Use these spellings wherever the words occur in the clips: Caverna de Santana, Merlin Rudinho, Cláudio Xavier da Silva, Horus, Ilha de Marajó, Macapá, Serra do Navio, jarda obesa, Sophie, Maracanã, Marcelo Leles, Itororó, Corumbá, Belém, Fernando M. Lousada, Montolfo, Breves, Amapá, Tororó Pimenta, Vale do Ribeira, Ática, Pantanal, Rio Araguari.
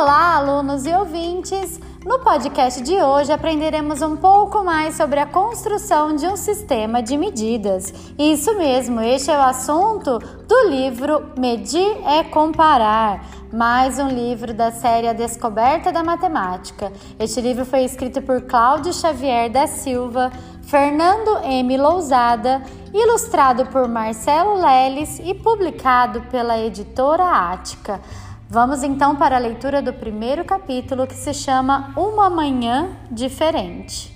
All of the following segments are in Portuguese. Olá, alunos e ouvintes! No podcast de hoje aprenderemos um pouco mais sobre a construção de um sistema de medidas. Isso mesmo, este é o assunto do livro Medir é Comparar, mais um livro da série A Descoberta da Matemática. Este livro foi escrito por Cláudio Xavier da Silva, Fernando M. Lousada, ilustrado por Marcelo Leles e publicado pela editora Ática. Vamos então para a leitura do primeiro capítulo, que se chama Uma Manhã Diferente.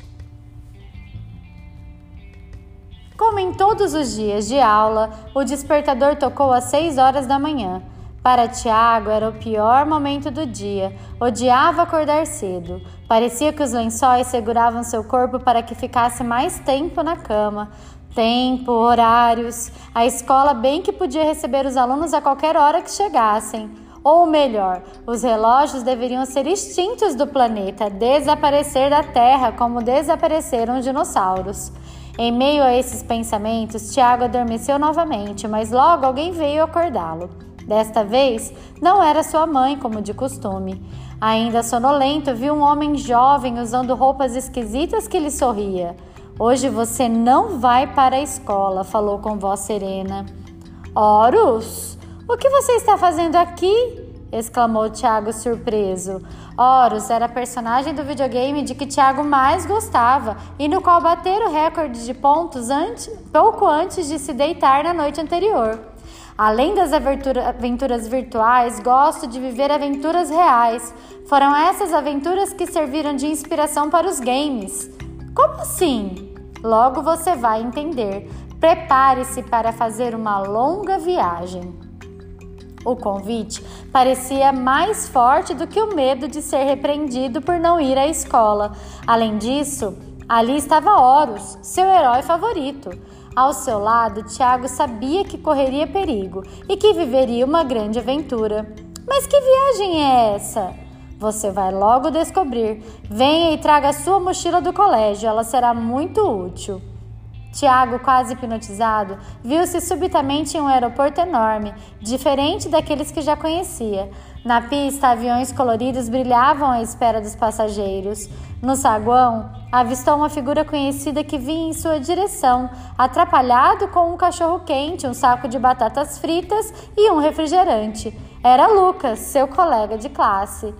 Como em todos os dias de aula, o despertador tocou às 6 horas da manhã. Para Tiago era o pior momento do dia, odiava acordar cedo. Parecia que os lençóis seguravam seu corpo para que ficasse mais tempo na cama. Tempo, horários, a escola bem que podia receber os alunos a qualquer hora que chegassem. Ou melhor, os relógios deveriam ser extintos do planeta, desaparecer da Terra como desapareceram os dinossauros. Em meio a esses pensamentos, Tiago adormeceu novamente, mas logo alguém veio acordá-lo. Desta vez, não era sua mãe, como de costume. Ainda sonolento, viu um homem jovem usando roupas esquisitas que lhe sorria. — Hoje você não vai para a escola — falou com voz serena. — Horus! O que você está fazendo aqui? Exclamou Tiago surpreso. Horus era a personagem do videogame de que Tiago mais gostava e no qual bater o recorde de pontos pouco antes de se deitar na noite anterior. Além das aventuras virtuais, gosto de viver aventuras reais. Foram essas aventuras que serviram de inspiração para os games. Como assim? Logo você vai entender. Prepare-se para fazer uma longa viagem. O convite parecia mais forte do que o medo de ser repreendido por não ir à escola. Além disso, ali estava Horus, seu herói favorito. Ao seu lado, Tiago sabia que correria perigo e que viveria uma grande aventura. Mas que viagem é essa? Você vai logo descobrir. Venha e traga sua mochila do colégio, ela será muito útil. Tiago, quase hipnotizado, viu-se subitamente em um aeroporto enorme, diferente daqueles que já conhecia. Na pista, aviões coloridos brilhavam à espera dos passageiros. No saguão, avistou uma figura conhecida que vinha em sua direção, atrapalhado com um cachorro-quente, um saco de batatas fritas e um refrigerante. Era Lucas, seu colega de classe. — O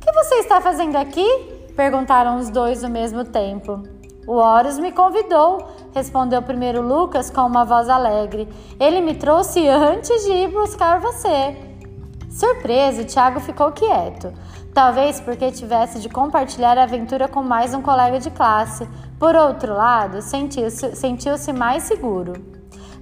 que você está fazendo aqui? — perguntaram os dois ao mesmo tempo. — O Horus me convidou, respondeu primeiro Lucas com uma voz alegre. Ele me trouxe antes de ir buscar você. Surpreso, Tiago ficou quieto. Talvez porque tivesse de compartilhar a aventura com mais um colega de classe. Por outro lado, sentiu-se mais seguro.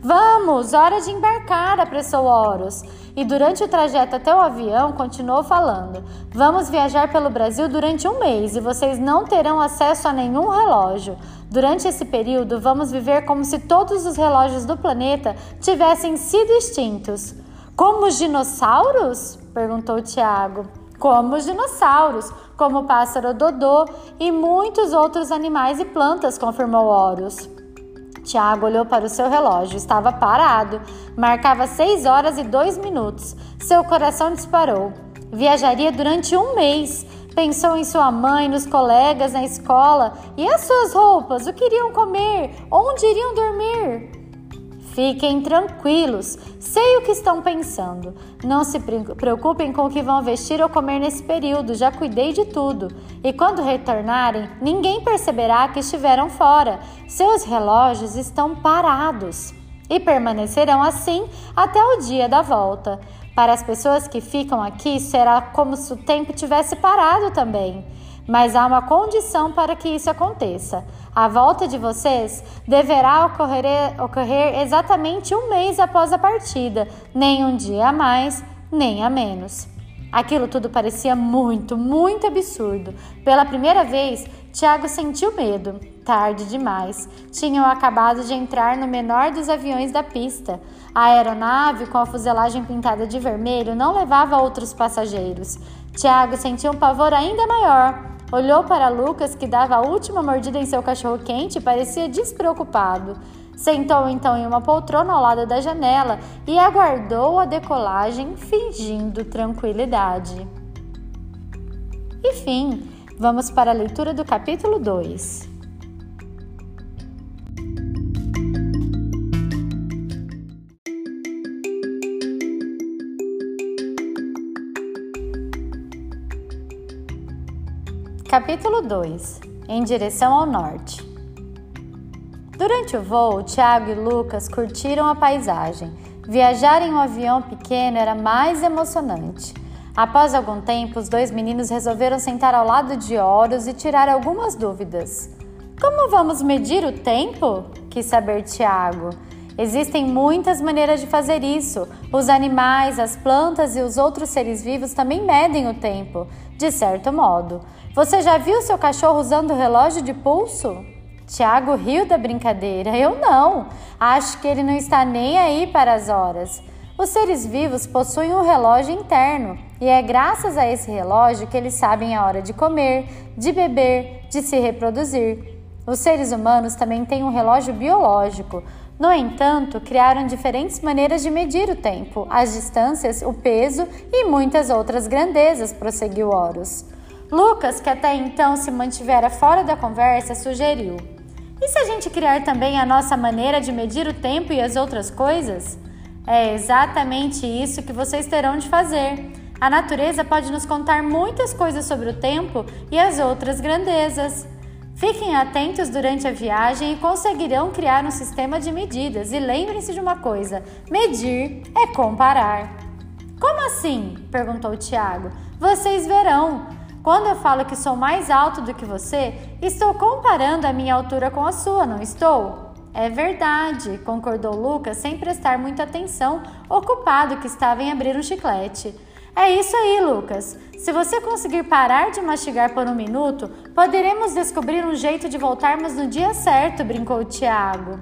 Vamos, hora de embarcar, apressou Horus. E durante o trajeto até o avião, continuou falando. Vamos viajar pelo Brasil durante um mês e vocês não terão acesso a nenhum relógio. Durante esse período, vamos viver como se todos os relógios do planeta tivessem sido extintos. Como os dinossauros? Perguntou Tiago. Como os dinossauros, como o pássaro Dodô e muitos outros animais e plantas, confirmou Horus. Tiago olhou para o seu relógio. Estava parado. Marcava 6 horas e 2 minutos. Seu coração disparou. Viajaria durante um mês. Pensou em sua mãe, nos colegas, na escola. E as suas roupas? O que iriam comer? Onde iriam dormir? Fiquem tranquilos. Sei o que estão pensando. Não se preocupem com o que vão vestir ou comer nesse período. Já cuidei de tudo. E quando retornarem, ninguém perceberá que estiveram fora. Seus relógios estão parados. E permanecerão assim até o dia da volta. Para as pessoas que ficam aqui, será como se o tempo tivesse parado também. Mas há uma condição para que isso aconteça. A volta de vocês deverá ocorrer exatamente um mês após a partida, nem um dia a mais, nem a menos. Aquilo tudo parecia muito, muito absurdo. Pela primeira vez, Tiago sentiu medo. Tarde demais. Tinham acabado de entrar no menor dos aviões da pista. A aeronave, com a fuselagem pintada de vermelho, não levava outros passageiros. Tiago sentiu um pavor ainda maior. Olhou para Lucas, que dava a última mordida em seu cachorro-quente e parecia despreocupado. Sentou então em uma poltrona ao lado da janela e aguardou a decolagem, fingindo tranquilidade. Enfim, vamos para a leitura do capítulo 2. Capítulo 2. Em direção ao norte. Durante o voo, Tiago e Lucas curtiram a paisagem. Viajar em um avião pequeno era mais emocionante. Após algum tempo, os dois meninos resolveram sentar ao lado de Horus e tirar algumas dúvidas. Como vamos medir o tempo? Quis saber Tiago. Existem muitas maneiras de fazer isso. Os animais, as plantas e os outros seres vivos também medem o tempo, de certo modo. Você já viu seu cachorro usando o relógio de pulso? Tiago riu da brincadeira. Eu não. Acho que ele não está nem aí para as horas. Os seres vivos possuem um relógio interno e é graças a esse relógio que eles sabem a hora de comer, de beber, de se reproduzir. Os seres humanos também têm um relógio biológico. No entanto, criaram diferentes maneiras de medir o tempo, as distâncias, o peso e muitas outras grandezas, prosseguiu Horus. Lucas, que até então se mantivera fora da conversa, sugeriu: e se a gente criar também a nossa maneira de medir o tempo e as outras coisas? É exatamente isso que vocês terão de fazer. A natureza pode nos contar muitas coisas sobre o tempo e as outras grandezas. Fiquem atentos durante a viagem e conseguirão criar um sistema de medidas. E lembrem-se de uma coisa, medir é comparar. Como assim? Perguntou Tiago. Vocês verão. Quando eu falo que sou mais alto do que você, estou comparando a minha altura com a sua, não estou? É verdade, concordou Lucas, sem prestar muita atenção, ocupado que estava em abrir um chiclete. É isso aí, Lucas. Se você conseguir parar de mastigar por um minuto, poderemos descobrir um jeito de voltarmos no dia certo, brincou Tiago.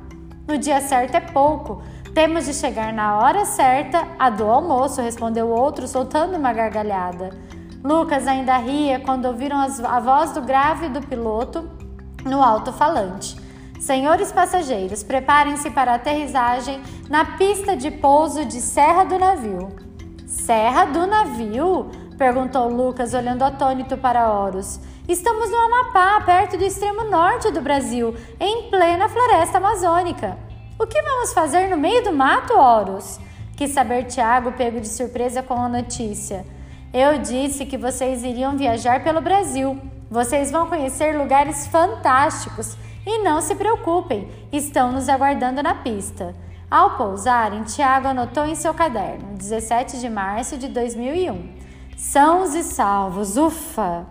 No dia certo é pouco. Temos de chegar na hora certa, a do almoço, respondeu o outro, soltando uma gargalhada. Lucas ainda ria quando ouviram a voz do grave do piloto no alto-falante. Senhores passageiros, preparem-se para a aterrissagem na pista de pouso de Serra do Navio. Serra do Navio? Perguntou Lucas, olhando atônito para Horus. Estamos no Amapá, perto do extremo norte do Brasil, em plena floresta amazônica. O que vamos fazer no meio do mato, Horus? Quis saber Tiago, pego de surpresa com a notícia. Eu disse que vocês iriam viajar pelo Brasil. Vocês vão conhecer lugares fantásticos. E não se preocupem, estão nos aguardando na pista. Ao pousarem, Tiago anotou em seu caderno, 17 de março de 2001. Sãos e salvos, ufa!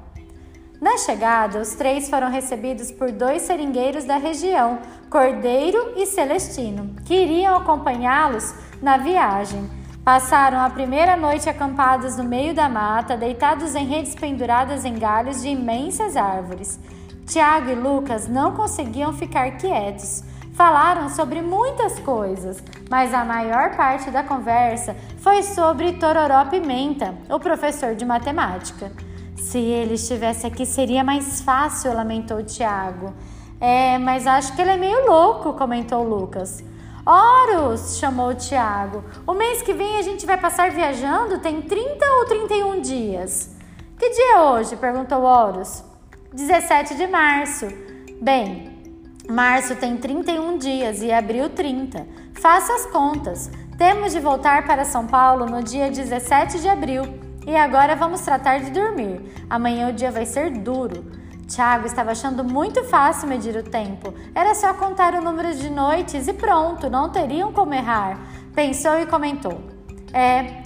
Na chegada, os três foram recebidos por dois seringueiros da região, Cordeiro e Celestino, que iriam acompanhá-los na viagem. Passaram a primeira noite acampados no meio da mata, deitados em redes penduradas em galhos de imensas árvores. Tiago e Lucas não conseguiam ficar quietos. Falaram sobre muitas coisas, mas a maior parte da conversa foi sobre Tororó Pimenta, o professor de matemática. Se ele estivesse aqui seria mais fácil, lamentou Tiago. É, mas acho que ele é meio louco, comentou Lucas. Horus, chamou Tiago. O mês que vem a gente vai passar viajando, tem 30 ou 31 dias. Que dia é hoje? Perguntou Horus. 17 de março. Bem... março tem 31 dias e abril 30. Faça as contas. Temos de voltar para São Paulo no dia 17 de abril. E agora vamos tratar de dormir. Amanhã o dia vai ser duro. Tiago estava achando muito fácil medir o tempo. Era só contar o número de noites e pronto, não teriam como errar. Pensou e comentou.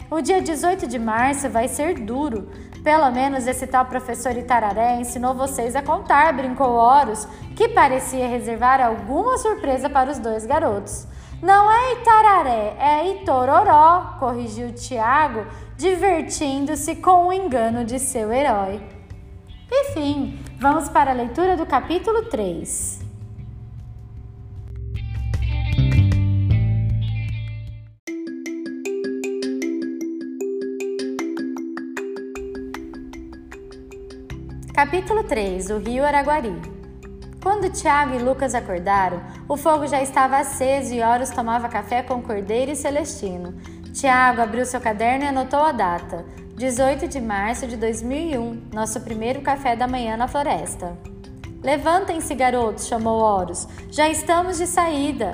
O dia 18 de março vai ser duro. Pelo menos esse tal professor Itararé ensinou vocês a contar, brincou Horus, que parecia reservar alguma surpresa para os dois garotos. Não é Itararé, é Itororó, corrigiu Tiago, divertindo-se com o engano de seu herói. Enfim, vamos para a leitura do capítulo 3. Capítulo 3. O Rio Araguari. Quando Tiago e Lucas acordaram, o fogo já estava aceso e Horus tomava café com Cordeiro e Celestino. Tiago abriu seu caderno e anotou a data. 18 de março de 2001, nosso primeiro café da manhã na floresta. Levantem-se, garotos, chamou Horus. Já estamos de saída.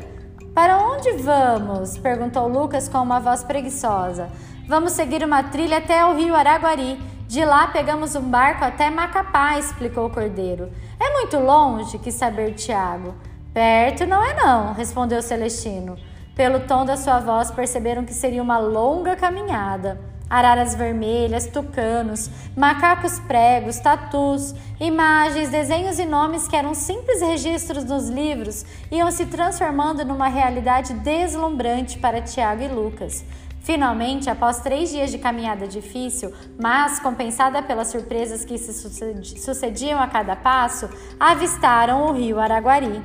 Para onde vamos? Perguntou Lucas com uma voz preguiçosa. Vamos seguir uma trilha até o Rio Araguari. De lá pegamos um barco até Macapá, explicou o Cordeiro. É muito longe, quis saber Tiago. Perto não é não, respondeu Celestino. Pelo tom da sua voz perceberam que seria uma longa caminhada. Araras vermelhas, tucanos, macacos pregos, tatus, imagens, desenhos e nomes que eram simples registros nos livros iam se transformando numa realidade deslumbrante para Tiago e Lucas. Finalmente, após 3 dias de caminhada difícil, mas compensada pelas surpresas que se sucediam a cada passo, avistaram o Rio Araguari.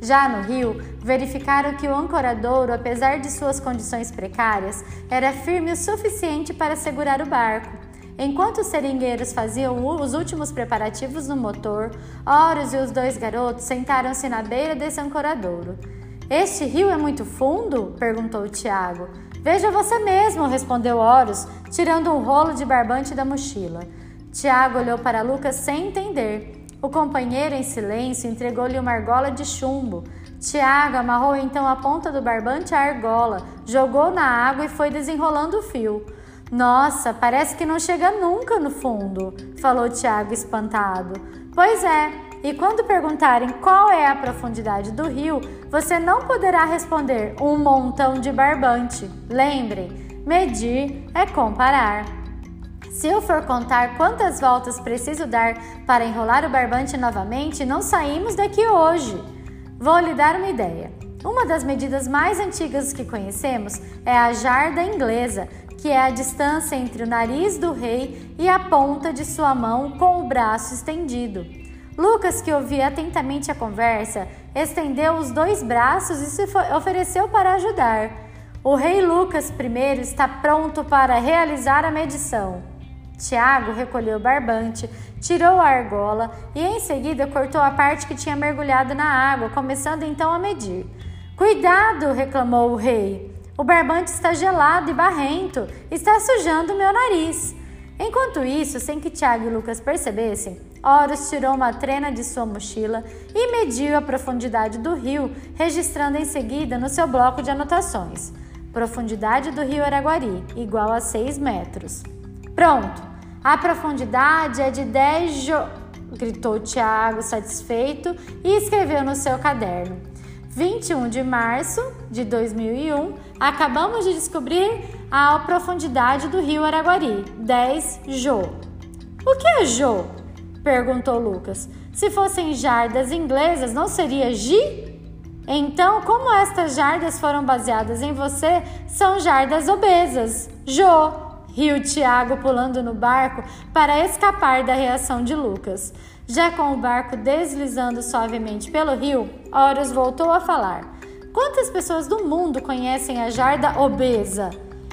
Já no rio, verificaram que o ancoradouro, apesar de suas condições precárias, era firme o suficiente para segurar o barco. Enquanto os seringueiros faziam os últimos preparativos no motor, Horus e os dois garotos sentaram-se na beira desse ancoradouro. Este rio é muito fundo? Perguntou Tiago. Veja você mesmo, respondeu Horus, tirando um rolo de barbante da mochila. Tiago olhou para Lucas sem entender. O companheiro, em silêncio, entregou-lhe uma argola de chumbo. Tiago amarrou então a ponta do barbante à argola, jogou na água e foi desenrolando o fio. Nossa, parece que não chega nunca no fundo, falou Tiago espantado. Pois é. E quando perguntarem qual é a profundidade do rio, você não poderá responder um montão de barbante. Lembrem, medir é comparar. Se eu for contar quantas voltas preciso dar para enrolar o barbante novamente, não saímos daqui hoje. Vou lhe dar uma ideia. Uma das medidas mais antigas que conhecemos é a jarda inglesa, que é a distância entre o nariz do rei e a ponta de sua mão com o braço estendido. Lucas, que ouvia atentamente a conversa, estendeu os 2 braços e se ofereceu para ajudar. O rei Lucas I está pronto para realizar a medição. Tiago recolheu o barbante, tirou a argola e em seguida cortou a parte que tinha mergulhado na água, começando então a medir. Cuidado, reclamou o rei. O barbante está gelado e barrento, está sujando meu nariz. Enquanto isso, sem que Tiago e Lucas percebessem, Horus tirou uma trena de sua mochila e mediu a profundidade do rio, registrando em seguida no seu bloco de anotações. Profundidade do rio Araguari, igual a 6 metros. Pronto, a profundidade é de 10 gritou Tiago satisfeito e escreveu no seu caderno. 21 de março de 2001, acabamos de descobrir a profundidade do rio Araguari, 10 jô. O que é jô? Perguntou Lucas. Se fossem jardas inglesas, não seria gi? Então, como estas jardas foram baseadas em você, são jardas obesas. Jô, riu Tiago pulando no barco para escapar da reação de Lucas. Já com o barco deslizando suavemente pelo rio, Horus voltou a falar. Quantas pessoas do mundo conhecem a jarda obesa?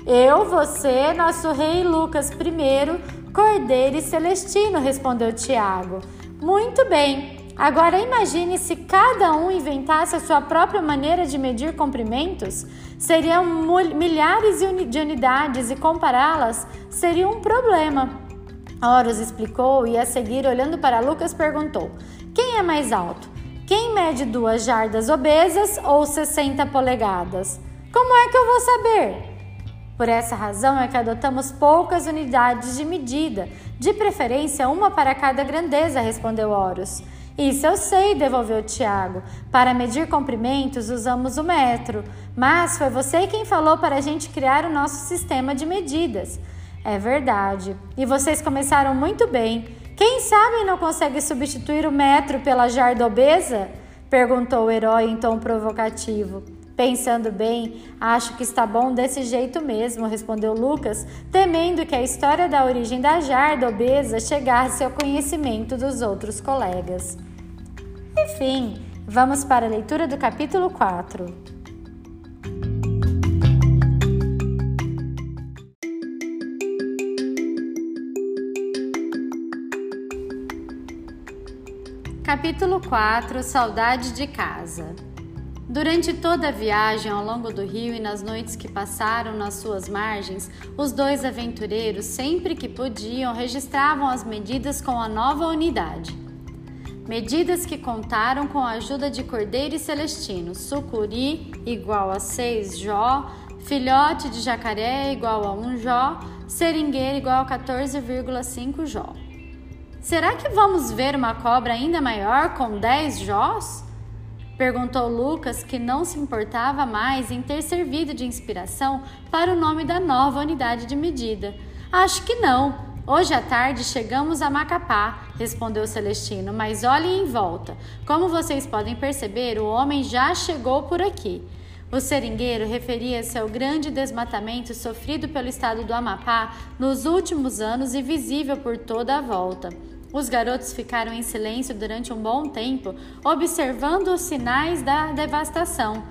Eu, você, nosso rei Lucas I, Cordeiro e Celestino, respondeu Tiago. Muito bem, agora imagine se cada um inventasse a sua própria maneira de medir comprimentos. Seriam milhares de unidades e compará-las seria um problema. Horus explicou e a seguir, olhando para Lucas, perguntou: quem é mais alto? Quem mede 2 jardas obesas ou 60 polegadas? Como é que eu vou saber? Por essa razão é que adotamos poucas unidades de medida, de preferência uma para cada grandeza, respondeu Horus. Isso eu sei, devolveu Tiago. Para medir comprimentos usamos o metro, mas foi você quem falou para a gente criar o nosso sistema de medidas. É verdade, e vocês começaram muito bem. Quem sabe não consegue substituir o metro pela jarda obesa? Perguntou o herói em tom provocativo. Pensando bem, acho que está bom desse jeito mesmo, respondeu Lucas, temendo que a história da origem da jarda obesa chegasse ao conhecimento dos outros colegas. Enfim, vamos para a leitura do capítulo 4. Capítulo 4 – Saudade de Casa. Durante toda a viagem ao longo do rio e nas noites que passaram nas suas margens, os dois aventureiros, sempre que podiam, registravam as medidas com a nova unidade. Medidas que contaram com a ajuda de cordeiro e celestino, sucuri igual a 6 jó, filhote de jacaré igual a 1 jó, seringueira igual a 14,5 jó. Será que vamos ver uma cobra ainda maior com 10 jós? Perguntou Lucas, que não se importava mais em ter servido de inspiração para o nome da nova unidade de medida. Acho que não. Hoje à tarde chegamos a Macapá, respondeu Celestino, mas olhem em volta. Como vocês podem perceber, o homem já chegou por aqui. O seringueiro referia-se ao grande desmatamento sofrido pelo estado do Amapá nos últimos anos e visível por toda a volta. Os garotos ficaram em silêncio durante um bom tempo, observando os sinais da devastação.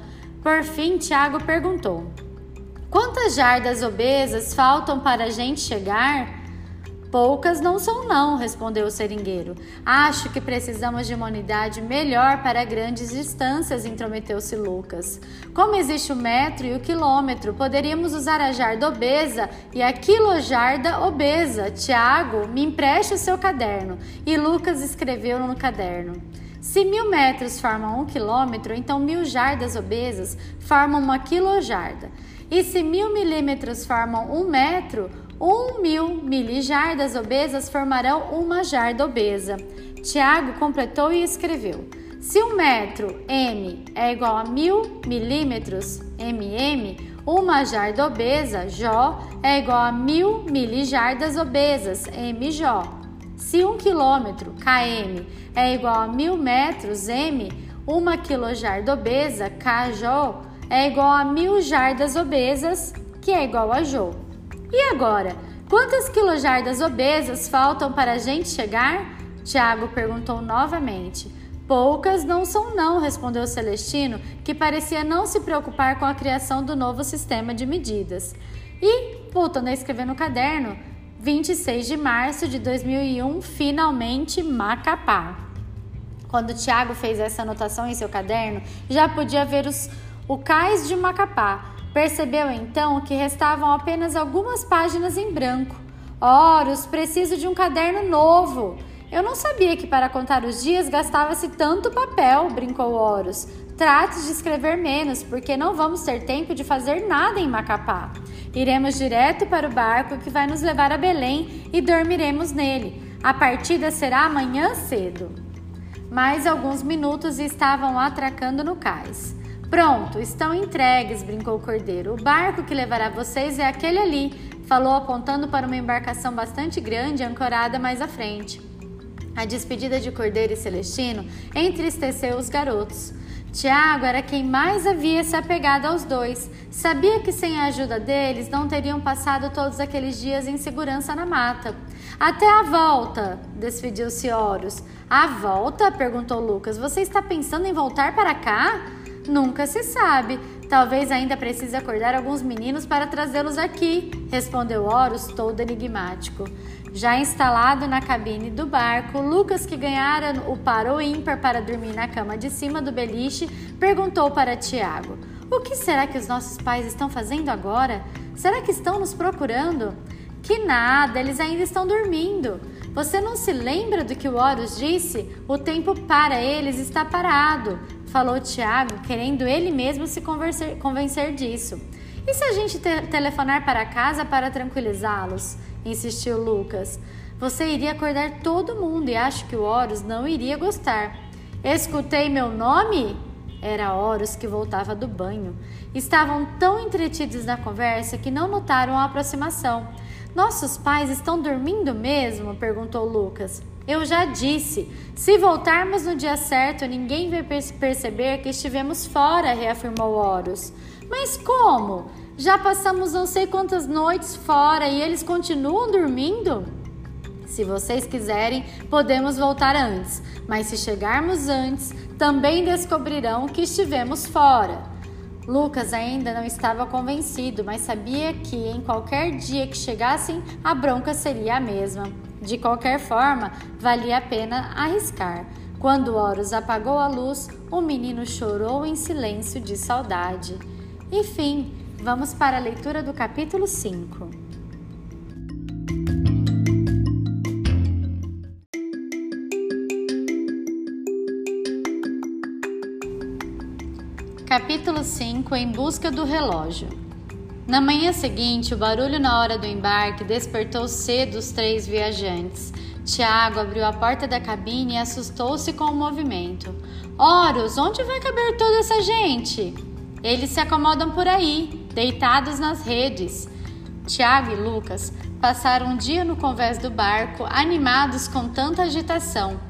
Por fim, Tiago perguntou: quantas jardas obesas faltam para a gente chegar? Poucas não são não, respondeu o seringueiro. Acho que precisamos de uma unidade melhor para grandes distâncias, intrometeu-se Lucas. Como existe o metro e o quilômetro, poderíamos usar a jarda obesa e a quilojarda obesa. Tiago, me empreste o seu caderno. E Lucas escreveu no caderno. Se 1.000 metros formam 1 quilômetro, então 1.000 jardas obesas formam 1 quilojarda. E se 1.000 milímetros formam 1 metro, 1.000 milijardas obesas formarão 1 jarda obesa. Tiago completou e escreveu: se 1 metro m é igual a 1.000 milímetros mm, 1 jarda obesa jó é igual a 1.000 milijardas obesas mjó. Se 1 quilômetro km é igual a 1.000 metros m, 1 quilojarda obesa kjó é igual a 1.000 jardas obesas, que é igual a jô. E agora, quantas quilojardas obesas faltam para a gente chegar? Tiago perguntou novamente. Poucas não são não, respondeu Celestino, que parecia não se preocupar com a criação do novo sistema de medidas. E, voltando a escrever no caderno, 26 de março de 2001, finalmente Macapá. Quando Tiago fez essa anotação em seu caderno, já podia ver o cais de Macapá. Percebeu então que restavam apenas algumas páginas em branco. Horus, preciso de um caderno novo. Eu não sabia que para contar os dias gastava-se tanto papel, brincou Horus. Trate de escrever menos, porque não vamos ter tempo de fazer nada em Macapá. Iremos direto para o barco que vai nos levar a Belém e dormiremos nele. A partida será amanhã cedo. Mais alguns minutos e estavam atracando no cais. Pronto, estão entregues, brincou o cordeiro. O barco que levará vocês é aquele ali, falou apontando para uma embarcação bastante grande ancorada mais à frente. A despedida de Cordeiro e Celestino entristeceu os garotos. Tiago era quem mais havia se apegado aos dois. Sabia que sem a ajuda deles não teriam passado todos aqueles dias em segurança na mata. Até a volta, despediu-se Horus. A volta? Perguntou Lucas. Você está pensando em voltar para cá? Nunca se sabe. Talvez ainda precise acordar alguns meninos para trazê-los aqui, respondeu Horus, todo enigmático. Já instalado na cabine do barco, Lucas, que ganhara o par ou ímpar para dormir na cama de cima do beliche, perguntou para Tiago: o que será que os nossos pais estão fazendo agora? Será que estão nos procurando? Que nada, eles ainda estão dormindo. Você não se lembra do que o Horus disse? O tempo para eles está parado, falou Tiago, querendo ele mesmo se convencer disso. E se a gente telefonar para casa para tranquilizá-los? Insistiu Lucas. Você iria acordar todo mundo e acho que o Horus não iria gostar. Escutei meu nome? Era Horus, que voltava do banho. Estavam tão entretidos na conversa que não notaram a aproximação. Nossos pais estão dormindo mesmo? Perguntou Lucas. Eu já disse. Se voltarmos no dia certo, ninguém vai perceber que estivemos fora, reafirmou Horus. Mas como? Já passamos não sei quantas noites fora e eles continuam dormindo? Se vocês quiserem, podemos voltar antes. Mas se chegarmos antes, também descobrirão que estivemos fora. Lucas ainda não estava convencido, mas sabia que em qualquer dia que chegassem, a bronca seria a mesma. De qualquer forma, valia a pena arriscar. Quando Horus apagou a luz, O menino chorou em silêncio de saudade. Enfim, vamos para a leitura do capítulo 5. Capítulo 5 – Em busca do relógio. Na manhã seguinte, o barulho na hora do embarque despertou cedo os três viajantes. Tiago abriu a porta da cabine e assustou-se com o movimento. Horus, onde vai caber toda essa gente? Eles se acomodam por aí, deitados nas redes. Tiago e Lucas passaram um dia no convés do barco, animados com tanta agitação.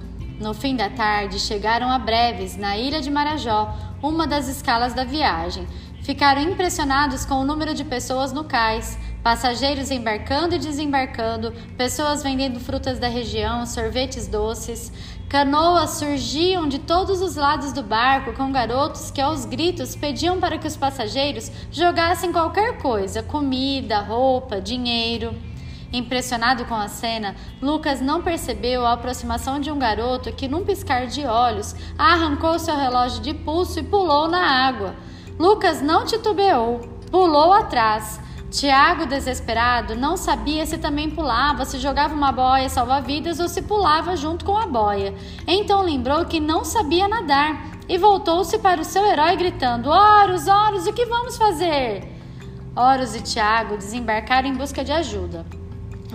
No fim da tarde, chegaram a Breves, na Ilha de Marajó, uma das escalas da viagem. Ficaram impressionados com o número de pessoas no cais, passageiros embarcando e desembarcando, pessoas vendendo frutas da região, sorvetes doces. Canoas surgiam de todos os lados do barco com garotos que aos gritos pediam para que os passageiros jogassem qualquer coisa, comida, roupa, dinheiro. Impressionado com a cena, Lucas não percebeu a aproximação de um garoto que, num piscar de olhos, arrancou seu relógio de pulso e pulou na água. Lucas não titubeou, pulou atrás. Tiago, desesperado, não sabia se também pulava, se jogava uma boia salva-vidas ou se pulava junto com a boia. Então lembrou que não sabia nadar e voltou-se para o seu herói gritando: Horus, Horus, o que vamos fazer? Horus e Tiago desembarcaram em busca de ajuda.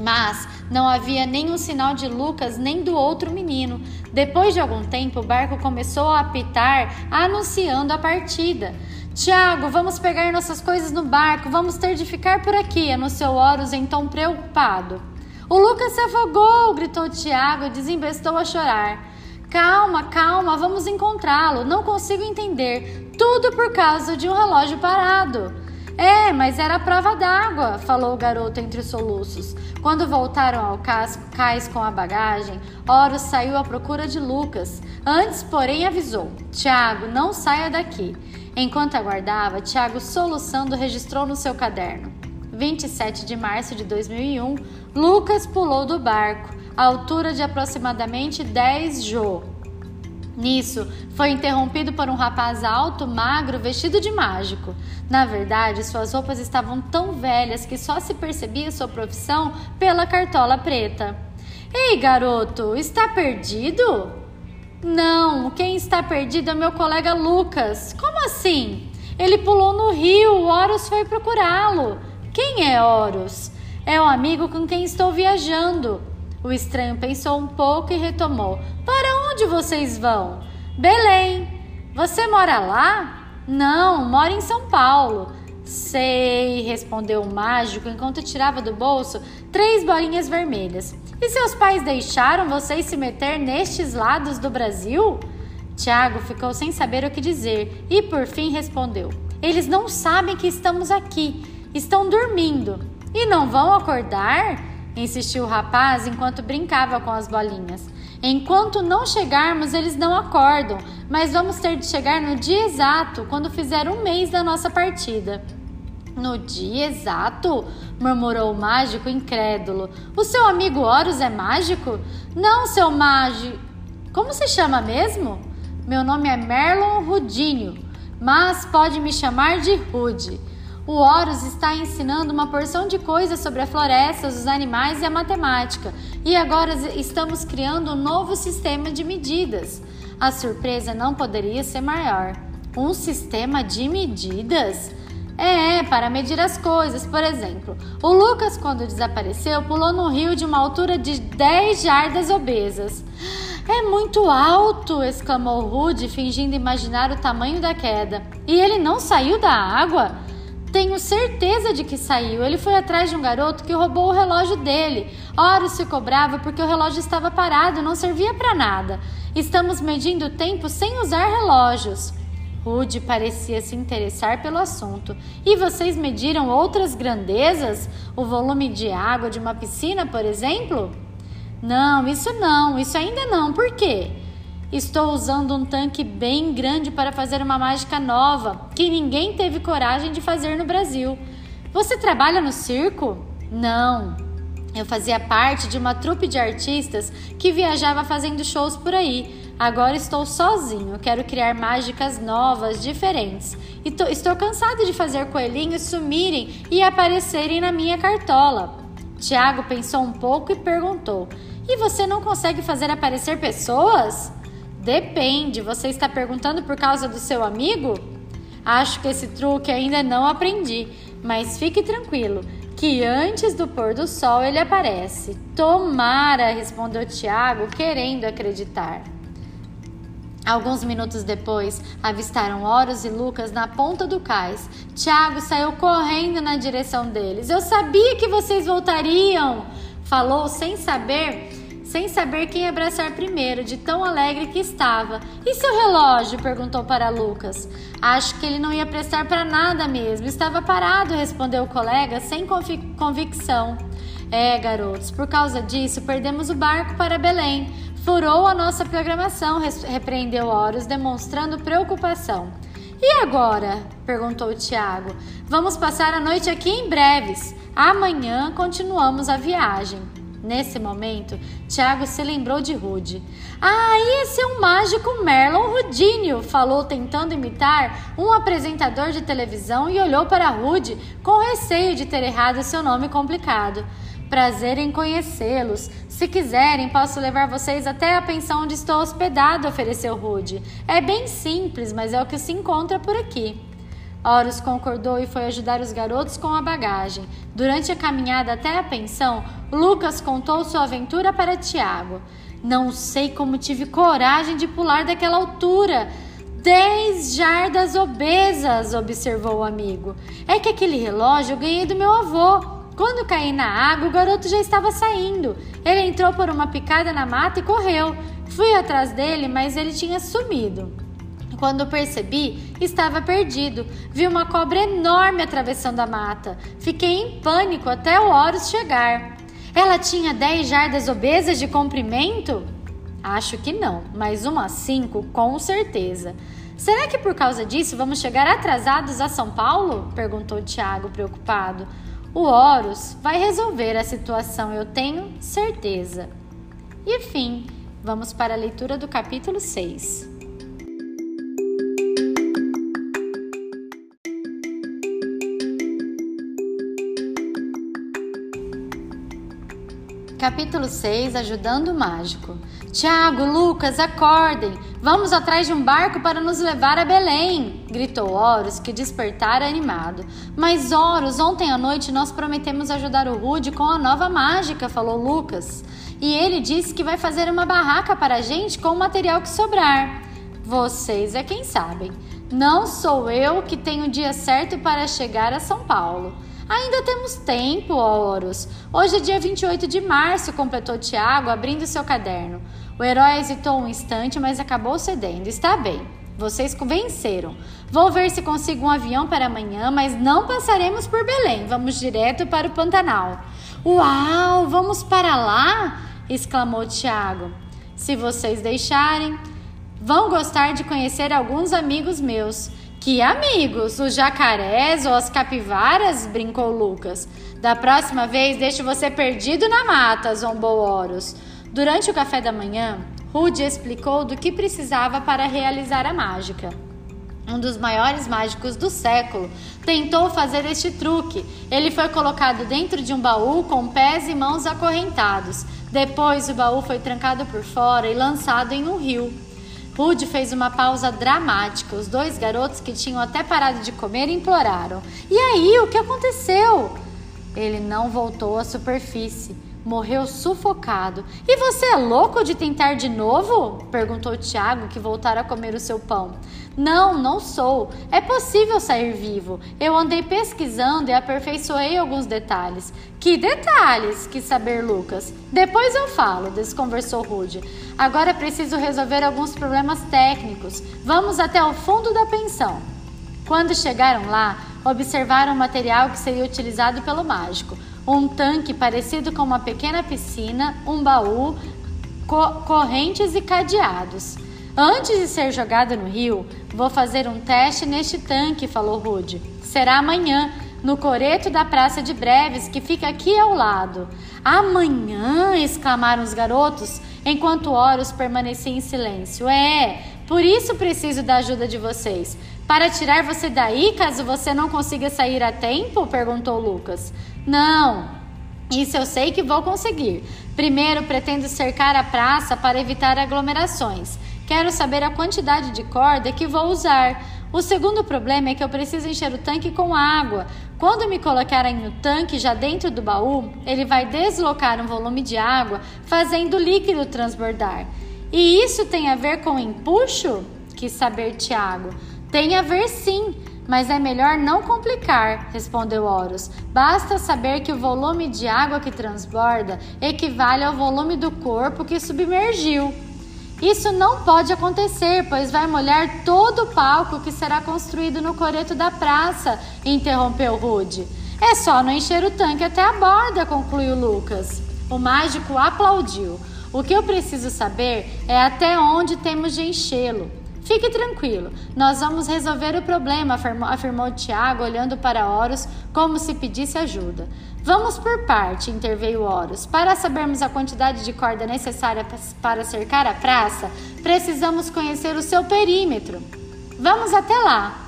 Mas não havia nenhum sinal de Lucas nem do outro menino. Depois de algum tempo, o barco começou a apitar, anunciando a partida. Tiago, vamos pegar nossas coisas no barco, vamos ter de ficar por aqui, anunciou Horus em tom preocupado. O Lucas se afogou, gritou Tiago e desembestou a chorar. Calma, calma, vamos encontrá-lo, não consigo entender, tudo por causa de um relógio parado. É, mas era a prova d'água, falou o garoto entre os soluços. Quando voltaram ao cais com a bagagem, Horus saiu à procura de Lucas. Antes, porém, avisou: Tiago, não saia daqui. Enquanto aguardava, Tiago, soluçando, registrou no seu caderno: 27 de março de 2001, Lucas pulou do barco, à altura de aproximadamente 10 jô. Nisso, foi interrompido por um rapaz alto, magro, vestido de mágico. Na verdade, suas roupas estavam tão velhas que só se percebia sua profissão pela cartola preta. Ei, garoto, está perdido? Não, quem está perdido é meu colega Lucas. Como assim? Ele pulou no rio, Horus foi procurá-lo. Quem é Horus? É um amigo com quem estou viajando. O estranho pensou um pouco e retomou: Para onde vocês vão? Belém. Você mora lá? Não, moro em São Paulo. Sei, respondeu o mágico enquanto tirava do bolso 3 bolinhas vermelhas. E seus pais deixaram vocês se meter nestes lados do Brasil? Tiago ficou sem saber o que dizer e por fim respondeu: Eles não sabem que estamos aqui. Estão dormindo. E não vão acordar? Insistiu o rapaz enquanto brincava com as bolinhas. Enquanto não chegarmos, eles não acordam, mas vamos ter de chegar no dia exato, quando fizer um mês da nossa partida. No dia exato? Murmurou o mágico incrédulo. O seu amigo Horus é mágico? Não, seu mágico. Como se chama mesmo? Meu nome é Merlin Rudinho, mas pode me chamar de Rude. O Horus está ensinando uma porção de coisas sobre a floresta, os animais e a matemática. E agora estamos criando um novo sistema de medidas. A surpresa não poderia ser maior. Um sistema de medidas? É, para medir as coisas. Por exemplo, o Lucas, quando desapareceu, pulou no rio de uma altura de 10 jardas obesas. É muito alto, exclamou Rude, fingindo imaginar o tamanho da queda. E ele não saiu da água? Tenho certeza de que saiu. Ele foi atrás de um garoto que roubou o relógio dele. Horus ficou bravo porque o relógio estava parado e não servia para nada. Estamos medindo o tempo sem usar relógios. Rude parecia se interessar pelo assunto. E vocês mediram outras grandezas? O volume de água de uma piscina, por exemplo? Não, isso ainda não. Por quê? Estou usando um tanque bem grande para fazer uma mágica nova, que ninguém teve coragem de fazer no Brasil. Você trabalha no circo? Não. Eu fazia parte de uma trupe de artistas que viajava fazendo shows por aí. Agora estou sozinho, quero criar mágicas novas, diferentes. E estou cansado de fazer coelhinhos sumirem e aparecerem na minha cartola. Tiago pensou um pouco e perguntou: e você não consegue fazer aparecer pessoas? Depende, você está perguntando por causa do seu amigo? Acho que esse truque ainda não aprendi, mas fique tranquilo, que antes do pôr do sol ele aparece. Tomara, respondeu Tiago, querendo acreditar. Alguns minutos depois, avistaram Horus e Lucas na ponta do cais. Tiago saiu correndo na direção deles. Eu sabia que vocês voltariam, falou sem saber quem abraçar primeiro, de tão alegre que estava. E seu relógio? Perguntou para Lucas. Acho que ele não ia prestar para nada mesmo. Estava parado, respondeu o colega sem convicção. É, garotos, por causa disso perdemos o barco para Belém. Furou a nossa programação, repreendeu Horus, demonstrando preocupação. E agora? Perguntou Tiago. Vamos passar a noite aqui em Breves. Amanhã continuamos a viagem. Nesse momento, Tiago se lembrou de Rude. Ah, esse é um mágico Merlin Rudinho, falou tentando imitar um apresentador de televisão e olhou para Rude com receio de ter errado seu nome complicado. Prazer em conhecê-los. Se quiserem, posso levar vocês até a pensão onde estou hospedado, ofereceu Rude. É bem simples, mas é o que se encontra por aqui. Horus concordou e foi ajudar os garotos com a bagagem. Durante a caminhada até a pensão, Lucas contou sua aventura para Tiago. Não sei como tive coragem de pular daquela altura. 10 jardas obesas, observou o amigo. É que aquele relógio eu ganhei do meu avô. Quando caí na água, o garoto já estava saindo. Ele entrou por uma picada na mata e correu. Fui atrás dele, mas ele tinha sumido. Quando percebi, estava perdido. Vi uma cobra enorme atravessando a mata. Fiquei em pânico até o Horus chegar. Ela tinha 10 jardas obesas de comprimento? Acho que não, mas umas 5 com certeza. Será que por causa disso vamos chegar atrasados a São Paulo? Perguntou Tiago preocupado. O Horus vai resolver a situação, eu tenho certeza. E fim, vamos para a leitura do capítulo 6. Capítulo 6, ajudando o mágico. Tiago, Lucas, acordem! Vamos atrás de um barco para nos levar a Belém! Gritou Horus, que despertara animado. Mas Horus, ontem à noite nós prometemos ajudar o Rude com a nova mágica, falou Lucas. E ele disse que vai fazer uma barraca para a gente com o material que sobrar. Vocês é quem sabem. Não sou eu que tenho o dia certo para chegar a São Paulo. Ainda temos tempo, Horus. Hoje é dia 28 de março, completou Tiago, abrindo seu caderno. O herói hesitou um instante, mas acabou cedendo. Está bem, vocês venceram. Vou ver se consigo um avião para amanhã, mas não passaremos por Belém. Vamos direto para o Pantanal. Uau, vamos para lá? Exclamou Tiago. Se vocês deixarem, vão gostar de conhecer alguns amigos meus. Que amigos? Os jacarés ou as capivaras? Brincou Lucas. Da próxima vez deixo você perdido na mata, zombou Horus. Durante o café da manhã, Rude explicou do que precisava para realizar a mágica. Um dos maiores mágicos do século tentou fazer este truque. Ele foi colocado dentro de um baú com pés e mãos acorrentados. Depois, o baú foi trancado por fora e lançado em um rio. Rude fez uma pausa dramática. Os 2 garotos que tinham até parado de comer imploraram. E aí, o que aconteceu? Ele não voltou à superfície. Morreu sufocado. E você é louco de tentar de novo? Perguntou Tiago, que voltara a comer o seu pão. Não, não sou. É possível sair vivo. Eu andei pesquisando e aperfeiçoei alguns detalhes. Que detalhes? Quis saber Lucas. Depois eu falo, desconversou Rude. Agora preciso resolver alguns problemas técnicos. Vamos até o fundo da pensão. Quando chegaram lá, observaram o material que seria utilizado pelo mágico. Um tanque parecido com uma pequena piscina, um baú, correntes e cadeados. Antes de ser jogado no rio, vou fazer um teste neste tanque, falou Rude. Será amanhã, no coreto da praça de Breves, que fica aqui ao lado. Amanhã, exclamaram os garotos, enquanto Horus permanecia em silêncio. É, por isso preciso da ajuda de vocês. Para tirar você daí, caso você não consiga sair a tempo? Perguntou Lucas. Não, isso eu sei que vou conseguir. Primeiro, pretendo cercar a praça para evitar aglomerações. Quero saber a quantidade de corda que vou usar. O segundo problema é que eu preciso encher o tanque com água. Quando me colocarem no tanque, já dentro do baú, ele vai deslocar um volume de água, fazendo o líquido transbordar. E isso tem a ver com empuxo? Quis saber Tiago. Tem a ver sim, mas é melhor não complicar, respondeu Horus. Basta saber que o volume de água que transborda equivale ao volume do corpo que submergiu. Isso não pode acontecer, pois vai molhar todo o palco que será construído no coreto da praça, interrompeu Rude. É só não encher o tanque até a borda, concluiu Lucas. O mágico aplaudiu. O que eu preciso saber é até onde temos de enchê-lo. Fique tranquilo, nós vamos resolver o problema, afirmou Tiago, olhando para Horus como se pedisse ajuda. Vamos por parte, interveio Horus. Para sabermos a quantidade de corda necessária para cercar a praça, precisamos conhecer o seu perímetro. Vamos até lá,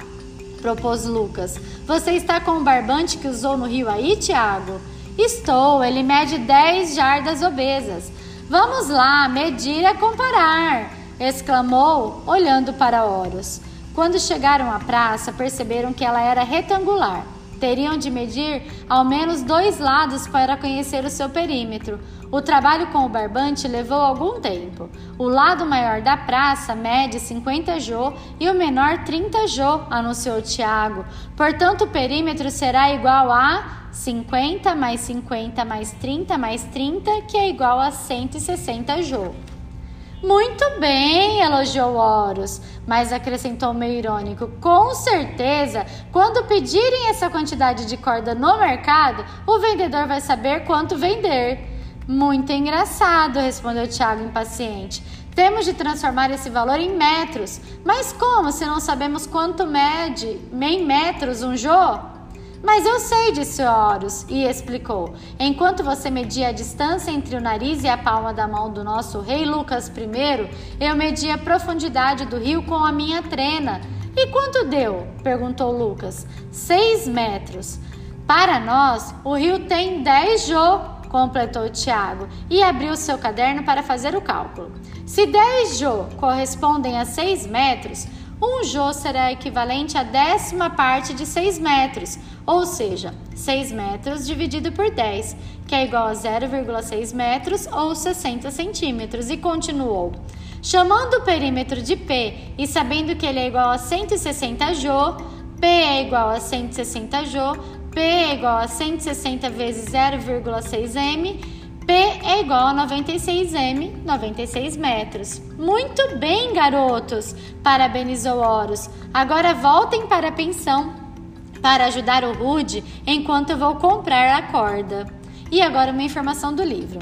propôs Lucas. Você está com o barbante que usou no rio aí, Tiago? Estou, ele mede 10 jardas obesas. Vamos lá, medir é comparar, exclamou, olhando para Horus. Quando chegaram à praça, perceberam que ela era retangular. Teriam de medir ao menos 2 lados para conhecer o seu perímetro. O trabalho com o barbante levou algum tempo. O lado maior da praça mede 50 jô e o menor 30 jô, anunciou Tiago. Portanto, o perímetro será igual a 50 mais 50 mais 30 mais 30, que é igual a 160 jô. Muito bem, elogiou Horus, mas acrescentou meio irônico. Com certeza, quando pedirem essa quantidade de corda no mercado, o vendedor vai saber quanto vender. Muito engraçado, respondeu Tiago impaciente. Temos de transformar esse valor em metros. Mas como, se não sabemos quanto mede em metros um jô? Mas eu sei, disse Horus, e explicou. Enquanto você media a distância entre o nariz e a palma da mão do nosso rei Lucas I, eu medi a profundidade do rio com a minha trena. E quanto deu? Perguntou Lucas. 6 metros. Para nós, o rio tem 10 jô, completou Tiago, e abriu seu caderno para fazer o cálculo. Se 10 jô correspondem a 6 metros... Um jô será equivalente à 10ª parte de 6 metros, ou seja, 6 metros dividido por 10, que é igual a 0,6 metros ou 60 centímetros, e continuou. Chamando o perímetro de P e sabendo que ele é igual a 160 jô, P é igual a 160 jô, P é igual a 160 vezes 0,6 m, P é igual a 96m, 96 metros. Muito bem, garotos, parabenizou Horus. Agora voltem para a pensão, para ajudar o Rude, enquanto eu vou comprar a corda. E agora uma informação do livro.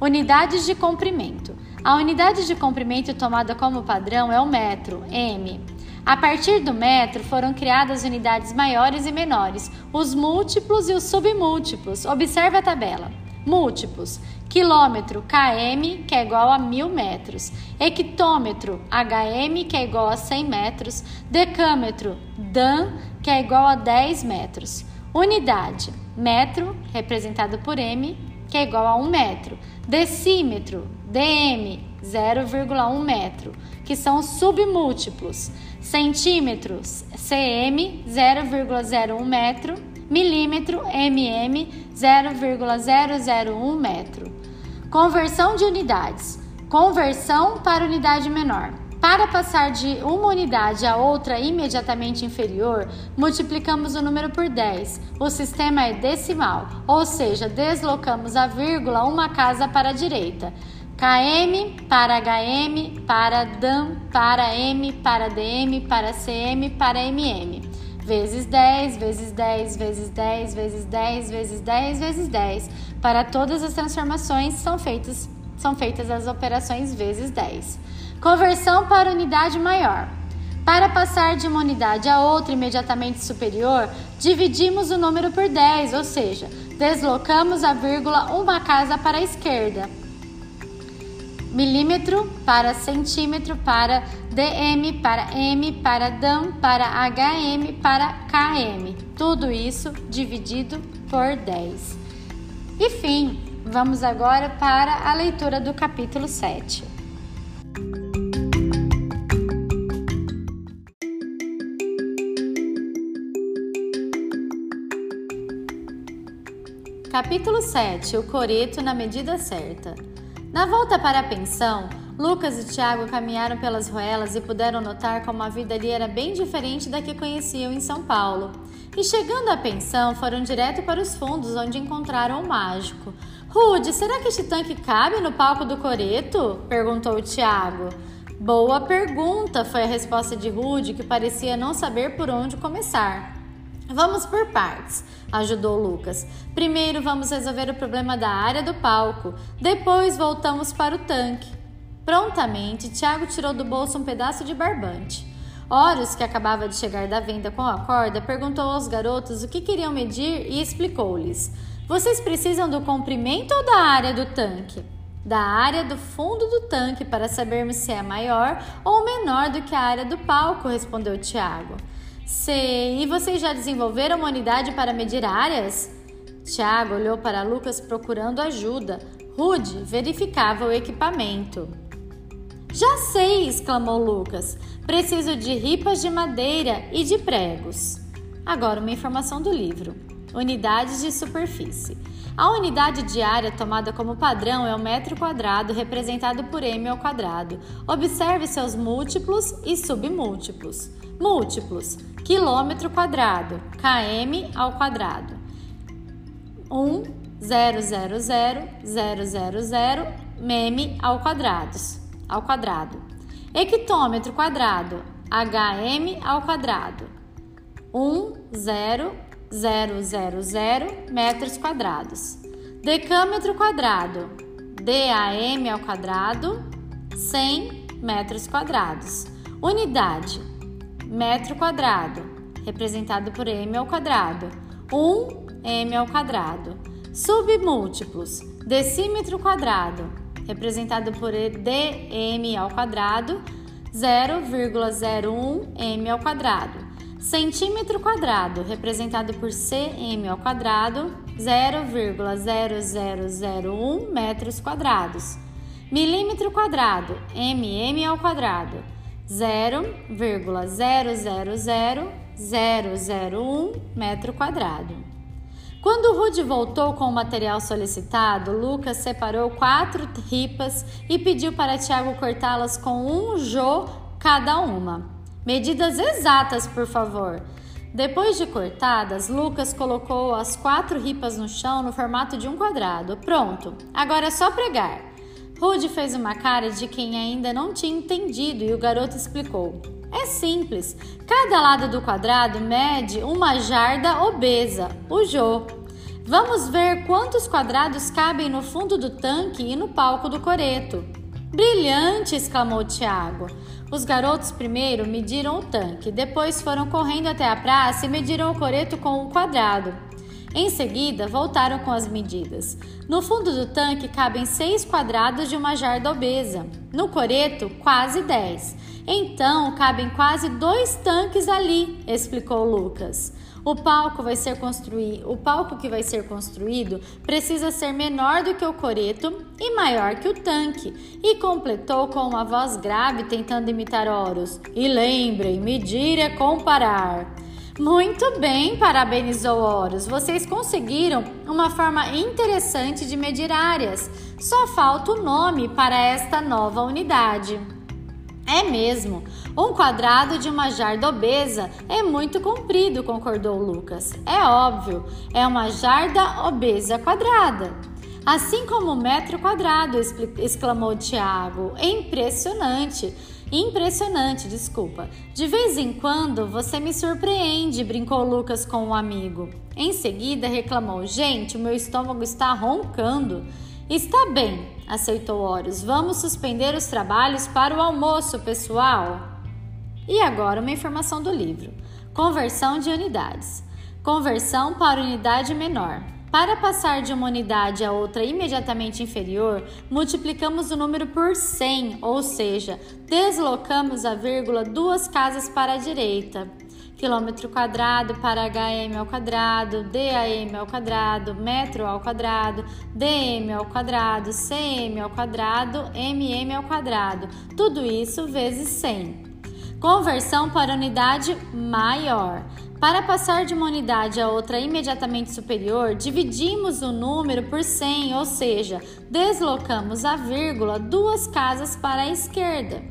Unidades de comprimento. A unidade de comprimento tomada como padrão é o metro, m. A partir do metro foram criadas unidades maiores e menores, os múltiplos e os submúltiplos. Observe a tabela. Múltiplos, quilômetro km, que é igual a 1000 metros, hectômetro hm, que é igual a 100 metros, decâmetro dan, que é igual a 10 metros, unidade metro, representado por m, que é igual a 1 metro, decímetro dm, 0,1 metro, que são submúltiplos, centímetros cm, 0,01 metro, milímetro, mm, 0,001 metro. Conversão de unidades. Conversão para unidade menor. Para passar de uma unidade a outra imediatamente inferior, multiplicamos o número por 10. O sistema é decimal, ou seja, deslocamos a vírgula uma casa para a direita. Km para hm, para dan, para m, para dm, para cm, para mm. Vezes 10, vezes 10, vezes 10, vezes 10, vezes 10, vezes 10. Para todas as transformações são feitas as operações vezes 10. Conversão para unidade maior. Para passar de uma unidade a outra imediatamente superior, dividimos o número por 10, ou seja, deslocamos a vírgula uma casa para a esquerda. Milímetro para centímetro para DM para M para DAM para HM para KM. Tudo isso dividido por 10. E fim. Vamos agora para a leitura do capítulo 7. Capítulo 7. O coreto na medida certa. Na volta para a pensão, Lucas e Tiago caminharam pelas ruelas e puderam notar como a vida ali era bem diferente da que conheciam em São Paulo. E chegando à pensão, foram direto para os fundos, onde encontraram o mágico. Rude, será que este tanque cabe no palco do coreto? Perguntou o Tiago. Boa pergunta, foi a resposta de Rude, que parecia não saber por onde começar. Vamos por partes, ajudou Lucas. Primeiro vamos resolver o problema da área do palco, depois voltamos para o tanque. Prontamente, Tiago tirou do bolso um pedaço de barbante. Horus, que acabava de chegar da venda com a corda, perguntou aos garotos o que queriam medir e explicou-lhes. Vocês precisam do comprimento ou da área do tanque? Da área do fundo do tanque para sabermos se é maior ou menor do que a área do palco, respondeu Tiago. Sei, e vocês já desenvolveram uma unidade para medir áreas? Tiago olhou para Lucas procurando ajuda. Rude verificava o equipamento. Já sei, exclamou Lucas. Preciso de ripas de madeira e de pregos. Agora uma informação do livro. Unidades de superfície. A unidade de área tomada como padrão é o metro quadrado, representado por m ao quadrado. Observe seus múltiplos e submúltiplos. Múltiplos: quilômetro quadrado, km ao quadrado. 1.000.000 m ao quadrado. Hectômetro quadrado, hm ao quadrado. 1.000 metros quadrados. Decâmetro quadrado, DAM ao quadrado, 100 metros quadrados. Unidade, metro quadrado, representado por m ao quadrado, 1m ao quadrado. Submúltiplos, decímetro quadrado, representado por DM ao quadrado, 0,01m ao quadrado. Centímetro quadrado, representado por cm ao quadrado, 0,0001 metros quadrados. Milímetro quadrado, mm ao quadrado, 0,000001 metro quadrado. Quando Rude voltou com o material solicitado, Lucas separou 4 ripas e pediu para Tiago cortá-las com um jô cada uma. Medidas exatas, por favor. Depois de cortadas, Lucas colocou as 4 ripas no chão no formato de um quadrado. Pronto, agora é só pregar. Rude fez uma cara de quem ainda não tinha entendido e o garoto explicou. É simples. Cada lado do quadrado mede uma jarda obesa, o jô. Vamos ver quantos quadrados cabem no fundo do tanque e no palco do coreto. Brilhante, exclamou Tiago. Os garotos primeiro mediram o tanque, depois foram correndo até a praça e mediram o coreto com um quadrado. Em seguida, voltaram com as medidas. No fundo do tanque cabem 6 quadrados de uma jarda obesa. No coreto, quase 10. Então, cabem quase 2 tanques ali, explicou Lucas. O palco que vai ser construído precisa ser menor do que o coreto e maior que o tanque. E completou com uma voz grave tentando imitar Horus. E lembrem, medir é comparar. Muito bem, parabenizou Horus. Vocês conseguiram uma forma interessante de medir áreas. Só falta o nome para esta nova unidade. É mesmo. Um quadrado de uma jarda obesa é muito comprido, concordou Lucas. É óbvio, é uma jarda obesa quadrada. Assim como o metro quadrado, exclamou Tiago. Impressionante. Impressionante. De vez em quando você me surpreende, brincou Lucas com um amigo. Em seguida reclamou: gente, o meu estômago está roncando. Está bem, aceitou Horus. Vamos suspender os trabalhos para o almoço, pessoal. E agora uma informação do livro. Conversão de unidades. Conversão para unidade menor. Para passar de uma unidade a outra imediatamente inferior, multiplicamos o número por 100, ou seja, deslocamos a vírgula 2 casas para a direita. Quilômetro quadrado para HM ao quadrado, DAM ao quadrado, metro ao quadrado, DM ao quadrado, CM ao quadrado, MM ao quadrado. Tudo isso vezes 100. Conversão para unidade maior. Para passar de uma unidade a outra imediatamente superior, dividimos o número por 100, ou seja, deslocamos a vírgula 2 casas para a esquerda.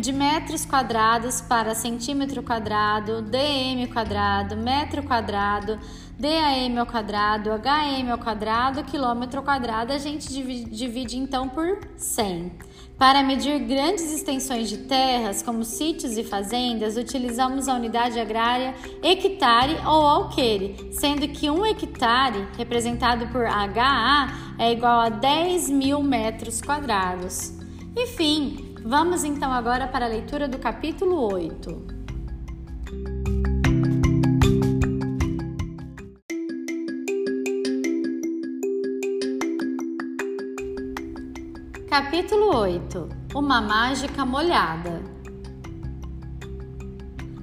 De metros quadrados para centímetro quadrado, DM quadrado, metro quadrado, DAM ao quadrado, HM ao quadrado, quilômetro quadrado, a gente divide então por 100. Para medir grandes extensões de terras, como sítios e fazendas, utilizamos a unidade agrária hectare ou alqueire, sendo que 1 hectare, representado por HA, é igual a 10.000 metros quadrados. Enfim, vamos então agora para a leitura do capítulo 8. Capítulo 8. Uma mágica molhada.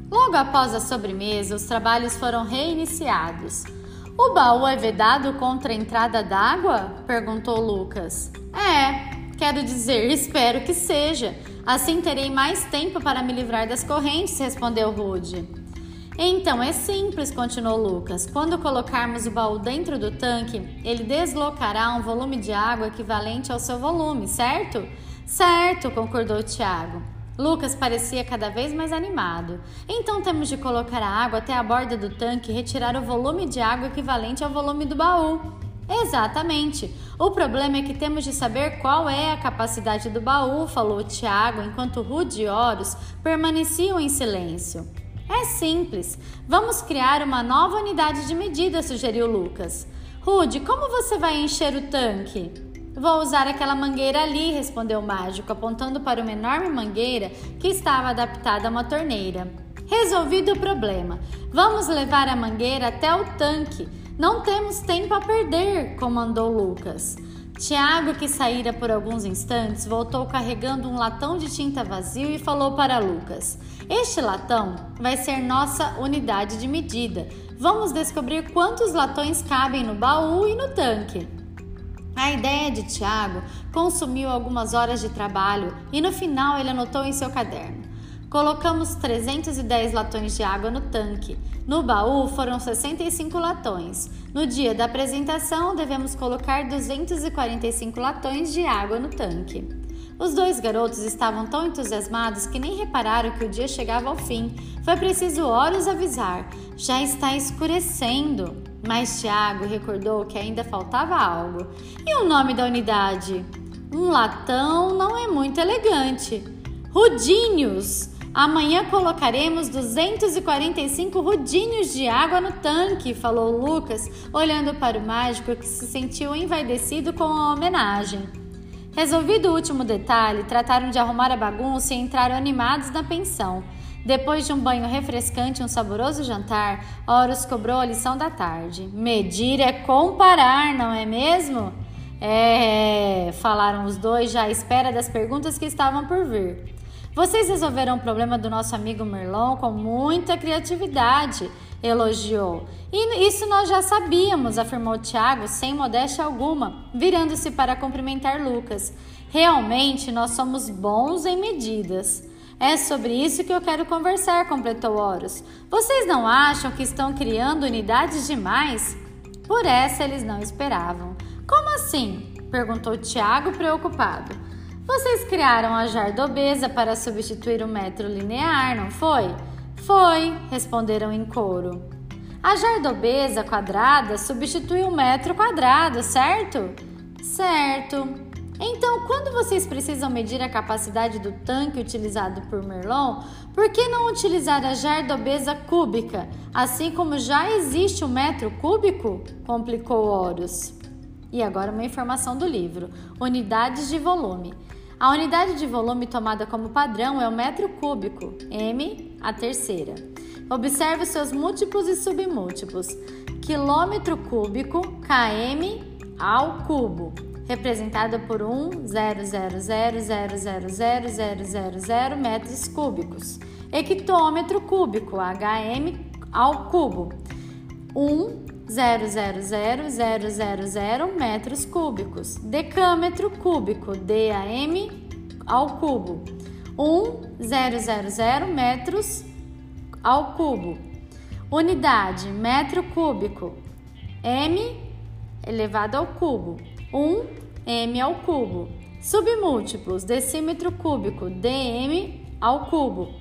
Logo após a sobremesa, os trabalhos foram reiniciados. O baú é vedado contra a entrada d'água? Perguntou Lucas. É, quero dizer, espero que seja. Assim terei mais tempo para me livrar das correntes, respondeu Rude. Então é simples, continuou Lucas. Quando colocarmos o baú dentro do tanque, ele deslocará um volume de água equivalente ao seu volume, certo? Certo, concordou Tiago. Lucas parecia cada vez mais animado. Então temos de colocar a água até a borda do tanque e retirar o volume de água equivalente ao volume do baú. Exatamente. O problema é que temos de saber qual é a capacidade do baú, falou Tiago, enquanto Rude e Horus permaneciam em silêncio. É simples. Vamos criar uma nova unidade de medida, sugeriu Lucas. Rude, como você vai encher o tanque? Vou usar aquela mangueira ali, respondeu o mágico, apontando para uma enorme mangueira que estava adaptada a uma torneira. Resolvido o problema. Vamos levar a mangueira até o tanque. Não temos tempo a perder, comandou Lucas. Tiago, que saíra por alguns instantes, voltou carregando um latão de tinta vazio e falou para Lucas: este latão vai ser nossa unidade de medida. Vamos descobrir quantos latões cabem no baú e no tanque. A ideia de Tiago consumiu algumas horas de trabalho e no final ele anotou em seu caderno: colocamos 310 latões de água no tanque. No baú foram 65 latões. No dia da apresentação, devemos colocar 245 latões de água no tanque. Os dois garotos estavam tão entusiasmados que nem repararam que o dia chegava ao fim. Foi preciso Horus avisar: já está escurecendo. Mas Tiago recordou que ainda faltava algo. E o nome da unidade? Um latão não é muito elegante. Rudinhos! Amanhã colocaremos 245 rudinhos de água no tanque, falou Lucas, olhando para o mágico que se sentiu envaidecido com a homenagem. Resolvido o último detalhe, trataram de arrumar a bagunça e entraram animados na pensão. Depois de um banho refrescante e um saboroso jantar, Horus cobrou a lição da tarde. Medir é comparar, não é mesmo? É, falaram os dois já à espera das perguntas que estavam por vir. Vocês resolveram o problema do nosso amigo Merlin com muita criatividade, elogiou. E isso nós já sabíamos, afirmou Tiago, sem modéstia alguma, virando-se para cumprimentar Lucas. Realmente, nós somos bons em medidas. É sobre isso que eu quero conversar, completou Horus. Vocês não acham que estão criando unidades demais? Por essa eles não esperavam. Como assim? Perguntou Tiago, preocupado. Vocês criaram a jardobesa para substituir o metro linear, não foi? Foi, responderam em coro. A jardobesa quadrada substitui o metro quadrado, certo? Certo. Então, quando vocês precisam medir a capacidade do tanque utilizado por Merlin, por que não utilizar a jardobesa cúbica, assim como já existe o metro cúbico? Complicou Horus. E agora uma informação do livro, unidades de volume. A unidade de volume tomada como padrão é o metro cúbico, m, a terceira. Observe seus múltiplos e submúltiplos. Quilômetro cúbico, km ao cubo, representada por 1,000000000 metros cúbicos. Hectômetro cúbico, hm ao cubo, 1,0000000 metros cúbicos. Decâmetro cúbico, dam ao cubo, 1,000 metros ao cubo. Unidade metro cúbico, m elevado ao cubo, 1m ao cubo. Submúltiplos, decímetro cúbico, dm ao cubo,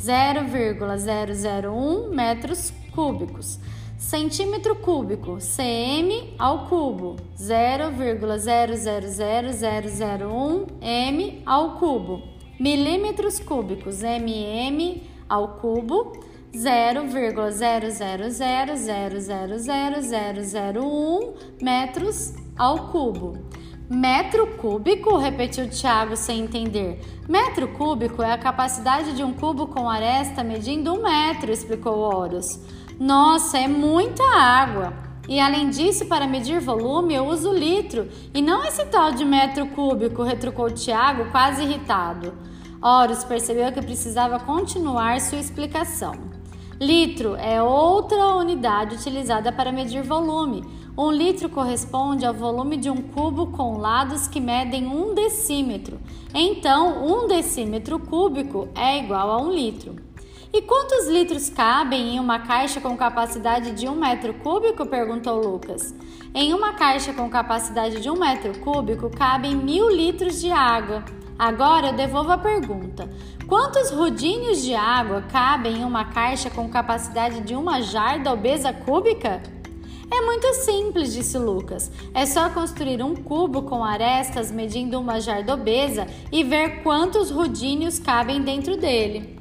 0,001 metros cúbicos. Centímetro cúbico, cm ao cubo, 0,00001 m ao cubo. Milímetros cúbicos, mm ao cubo, 0,000000001 metros ao cubo. Metro cúbico, repetiu Thiago sem entender. Metro cúbico é a capacidade de um cubo com aresta medindo 1 metro, explicou Horus. Nossa, é muita água. E além disso, para medir volume eu uso litro e não esse tal de metro cúbico, retrucou Thiago quase irritado. Horus percebeu que precisava continuar sua explicação. Litro é outra unidade utilizada para medir volume. 1 litro corresponde ao volume de um cubo com lados que medem 1 decímetro. Então, 1 decímetro cúbico é igual a 1 litro. E quantos litros cabem em uma caixa com capacidade de 1 metro cúbico? Perguntou Lucas. Em uma caixa com capacidade de 1 metro cúbico, cabem 1000 litros de água. Agora eu devolvo a pergunta. Quantos rudinhos de água cabem em uma caixa com capacidade de 1 jarda obesa cúbica? É muito simples, disse Lucas. É só construir um cubo com arestas medindo 1 jarda obesa e ver quantos rudinhos cabem dentro dele.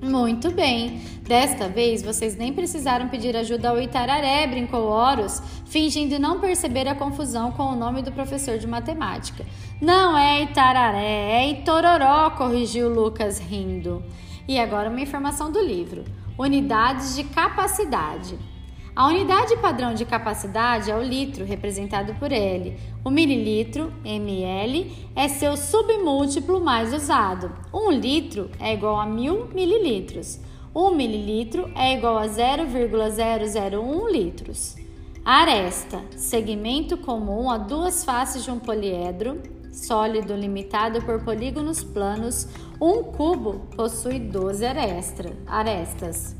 Muito bem. Desta vez, vocês nem precisaram pedir ajuda ao Itararé, brincou Horus, fingindo não perceber a confusão com o nome do professor de matemática. Não é Itararé, é Itororó, corrigiu Lucas rindo. E agora uma informação do livro. Unidades de capacidade. A unidade padrão de capacidade é o litro, representado por L. O mililitro, ml, é seu submúltiplo mais usado. 1 litro é igual a 1000 mililitros. 1 mililitro é igual a 0,001 litros. Aresta, segmento comum a 2 faces de um poliedro, sólido limitado por polígonos planos. Um cubo possui 12 arestas.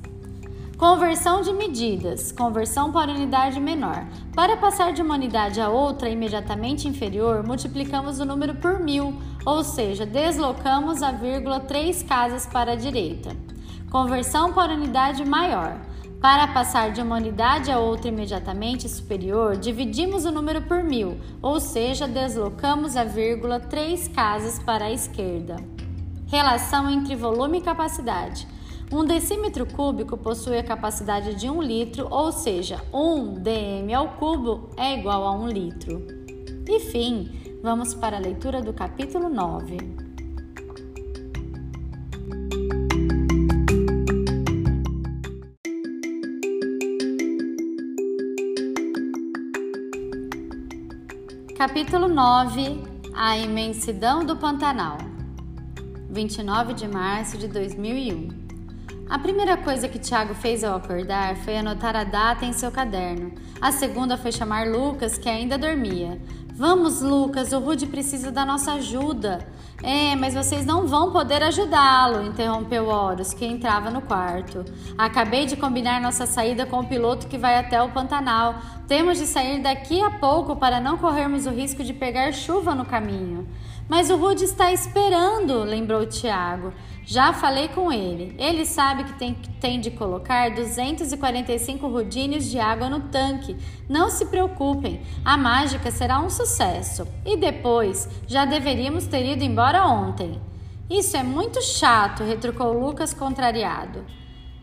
Conversão de medidas, conversão para unidade menor. Para passar de uma unidade a outra imediatamente inferior, multiplicamos o número por 1000, ou seja, deslocamos a vírgula 3 casas para a direita. Conversão para unidade maior. Para passar de uma unidade a outra imediatamente superior, dividimos o número por 1000, ou seja, deslocamos a vírgula 3 casas para a esquerda. Relação entre volume e capacidade. 1 decímetro cúbico possui a capacidade de 1 litro, ou seja, 1 dm ao cubo é igual a 1 litro. E fim, vamos para a leitura do capítulo 9. Capítulo 9: A imensidão do Pantanal. 29 de março de 2001. A primeira coisa que Thiago fez ao acordar foi anotar a data em seu caderno. A segunda foi chamar Lucas, que ainda dormia. Vamos, Lucas, o Rudy precisa da nossa ajuda. É, mas vocês não vão poder ajudá-lo, interrompeu Horus, que entrava no quarto. Acabei de combinar nossa saída com o piloto que vai até o Pantanal. Temos de sair daqui a pouco para não corrermos o risco de pegar chuva no caminho. Mas o Rudy está esperando, lembrou Thiago. Já falei com ele. Ele sabe que tem de colocar 245 rudinhos de água no tanque. Não se preocupem, a mágica será um sucesso. E depois, já deveríamos ter ido embora ontem. Isso é muito chato, retrucou Lucas contrariado.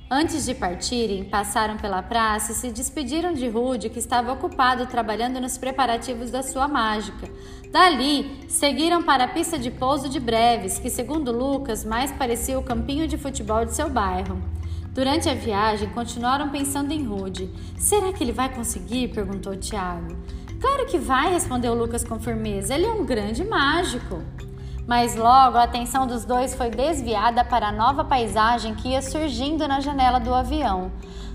Antes de partirem, passaram pela praça e se despediram de Rude, que estava ocupado trabalhando nos preparativos da sua mágica. Dali, seguiram para a pista de pouso de Breves, que, segundo Lucas, mais parecia o campinho de futebol de seu bairro. Durante a viagem, continuaram pensando em Rude. Será que ele vai conseguir? Perguntou Tiago. Claro que vai, respondeu Lucas com firmeza. Ele é um grande mágico. Mas logo a atenção dos dois foi desviada para a nova paisagem que ia surgindo na janela do avião.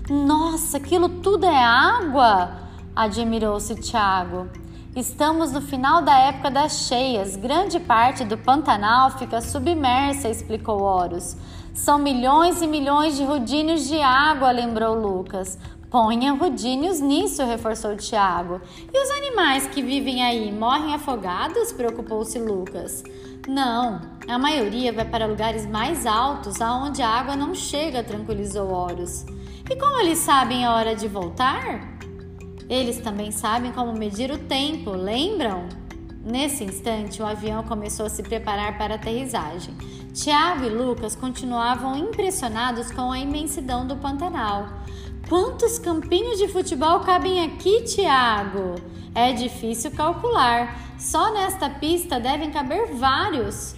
Nossa, aquilo tudo é água! Admirou-se Tiago. Estamos no final da época das cheias. Grande parte do Pantanal fica submersa, explicou Horus. São milhões e milhões de rodínios de água, lembrou Lucas. Ponha rodínios nisso, reforçou Tiago. E os animais que vivem aí morrem afogados? Preocupou-se Lucas. Não, a maioria vai para lugares mais altos, aonde a água não chega, tranquilizou Horus. E como eles sabem a hora de voltar? Eles também sabem como medir o tempo, lembram? Nesse instante, o avião começou a se preparar para a aterrissagem. Tiago e Lucas continuavam impressionados com a imensidão do Pantanal. Quantos campinhos de futebol cabem aqui, Tiago? É difícil calcular. Só nesta pista devem caber vários.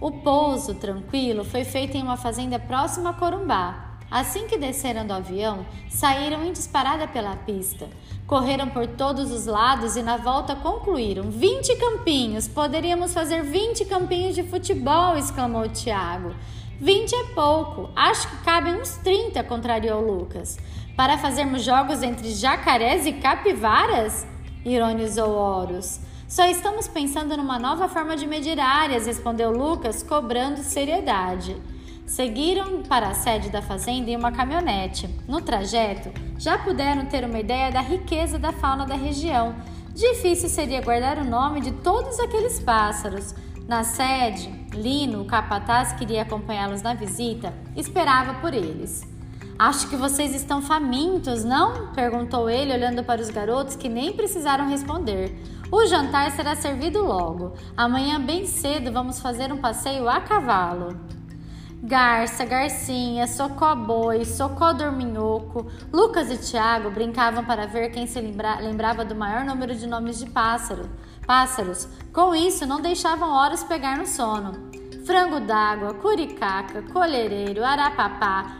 O pouso tranquilo foi feito em uma fazenda próxima a Corumbá. Assim que desceram do avião, saíram em disparada pela pista. Correram por todos os lados e na volta concluíram. 20 campinhos! Poderíamos fazer 20 campinhos de futebol! Exclamou Tiago. 20 é pouco, acho que cabem uns 30, contrariou Lucas. Para fazermos jogos entre jacarés e capivaras? Ironizou Horus. Só estamos pensando numa nova forma de medir áreas, respondeu Lucas, cobrando seriedade. Seguiram para a sede da fazenda em uma caminhonete. No trajeto, já puderam ter uma ideia da riqueza da fauna da região. Difícil seria guardar o nome de todos aqueles pássaros. Na sede, Lino, o capataz que iria acompanhá-los na visita, esperava por eles. Acho que vocês estão famintos, não? Perguntou ele, olhando para os garotos que nem precisaram responder. O jantar será servido logo. Amanhã bem cedo vamos fazer um passeio a cavalo. Garça, garcinha, socó-boi, socó-dorminhoco. Lucas e Tiago brincavam para ver quem se lembrava do maior número de nomes de pássaros. Com isso, não deixavam horas pegar no sono. Frango d'água, curicaca, colhereiro, arapapá,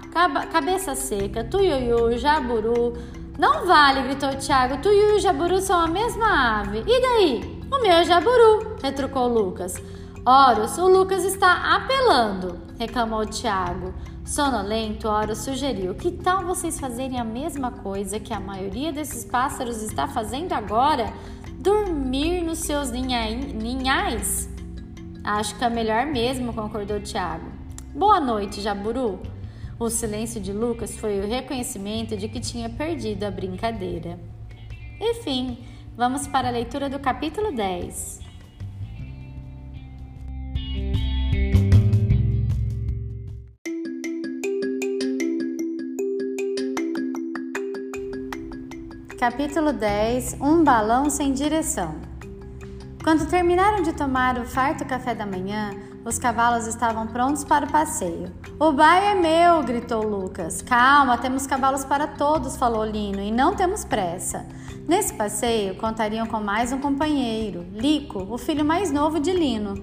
cabeça seca, tuiuiu, jaburu. Não vale, gritou Tiago. Tuiuiu e jaburu são a mesma ave. E daí? O meu é jaburu, retrucou Lucas. Horus, o Lucas está apelando, reclamou Tiago. Sonolento, Horus sugeriu. Que tal vocês fazerem a mesma coisa que a maioria desses pássaros está fazendo agora? Dormir nos seus ninhais? Acho que é melhor mesmo, concordou Tiago. Boa noite, Jaburu. O silêncio de Lucas foi o reconhecimento de que tinha perdido a brincadeira. Enfim, vamos para a leitura do capítulo 10. Capítulo 10 – Um balão sem direção. Quando terminaram de tomar o farto café da manhã, os cavalos estavam prontos para o passeio. O bairro é meu! Gritou Lucas. Calma, temos cavalos para todos, falou Lino, e não temos pressa. Nesse passeio, contariam com mais um companheiro, Lico, o filho mais novo de Lino.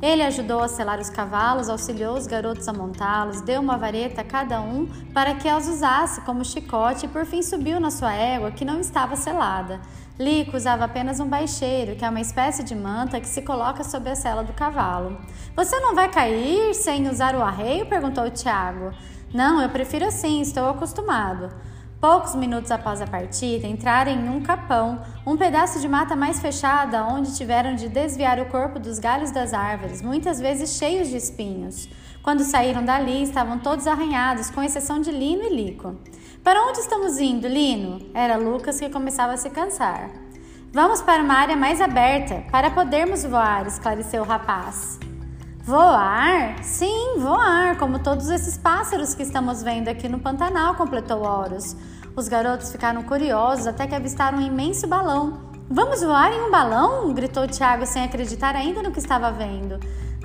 Ele ajudou a selar os cavalos, auxiliou os garotos a montá-los, deu uma vareta a cada um para que as usasse como chicote e por fim subiu na sua égua que não estava selada. Lico usava apenas um baixeiro, que é uma espécie de manta que se coloca sobre a sela do cavalo. Você não vai cair sem usar o arreio? Perguntou Tiago. Não, eu prefiro assim, estou acostumado. Poucos minutos após a partida, entraram em um capão, um pedaço de mata mais fechada, onde tiveram de desviar o corpo dos galhos das árvores, muitas vezes cheios de espinhos. Quando saíram dali, estavam todos arranhados, com exceção de Lino e Lico. Para onde estamos indo, Lino? Era Lucas que começava a se cansar. Vamos para uma área mais aberta, para podermos voar, esclareceu o rapaz. Voar? Sim, voar, como todos esses pássaros que estamos vendo aqui no Pantanal, completou Horus. Os garotos ficaram curiosos até que avistaram um imenso balão. Vamos voar em um balão? Gritou Tiago sem acreditar ainda no que estava vendo.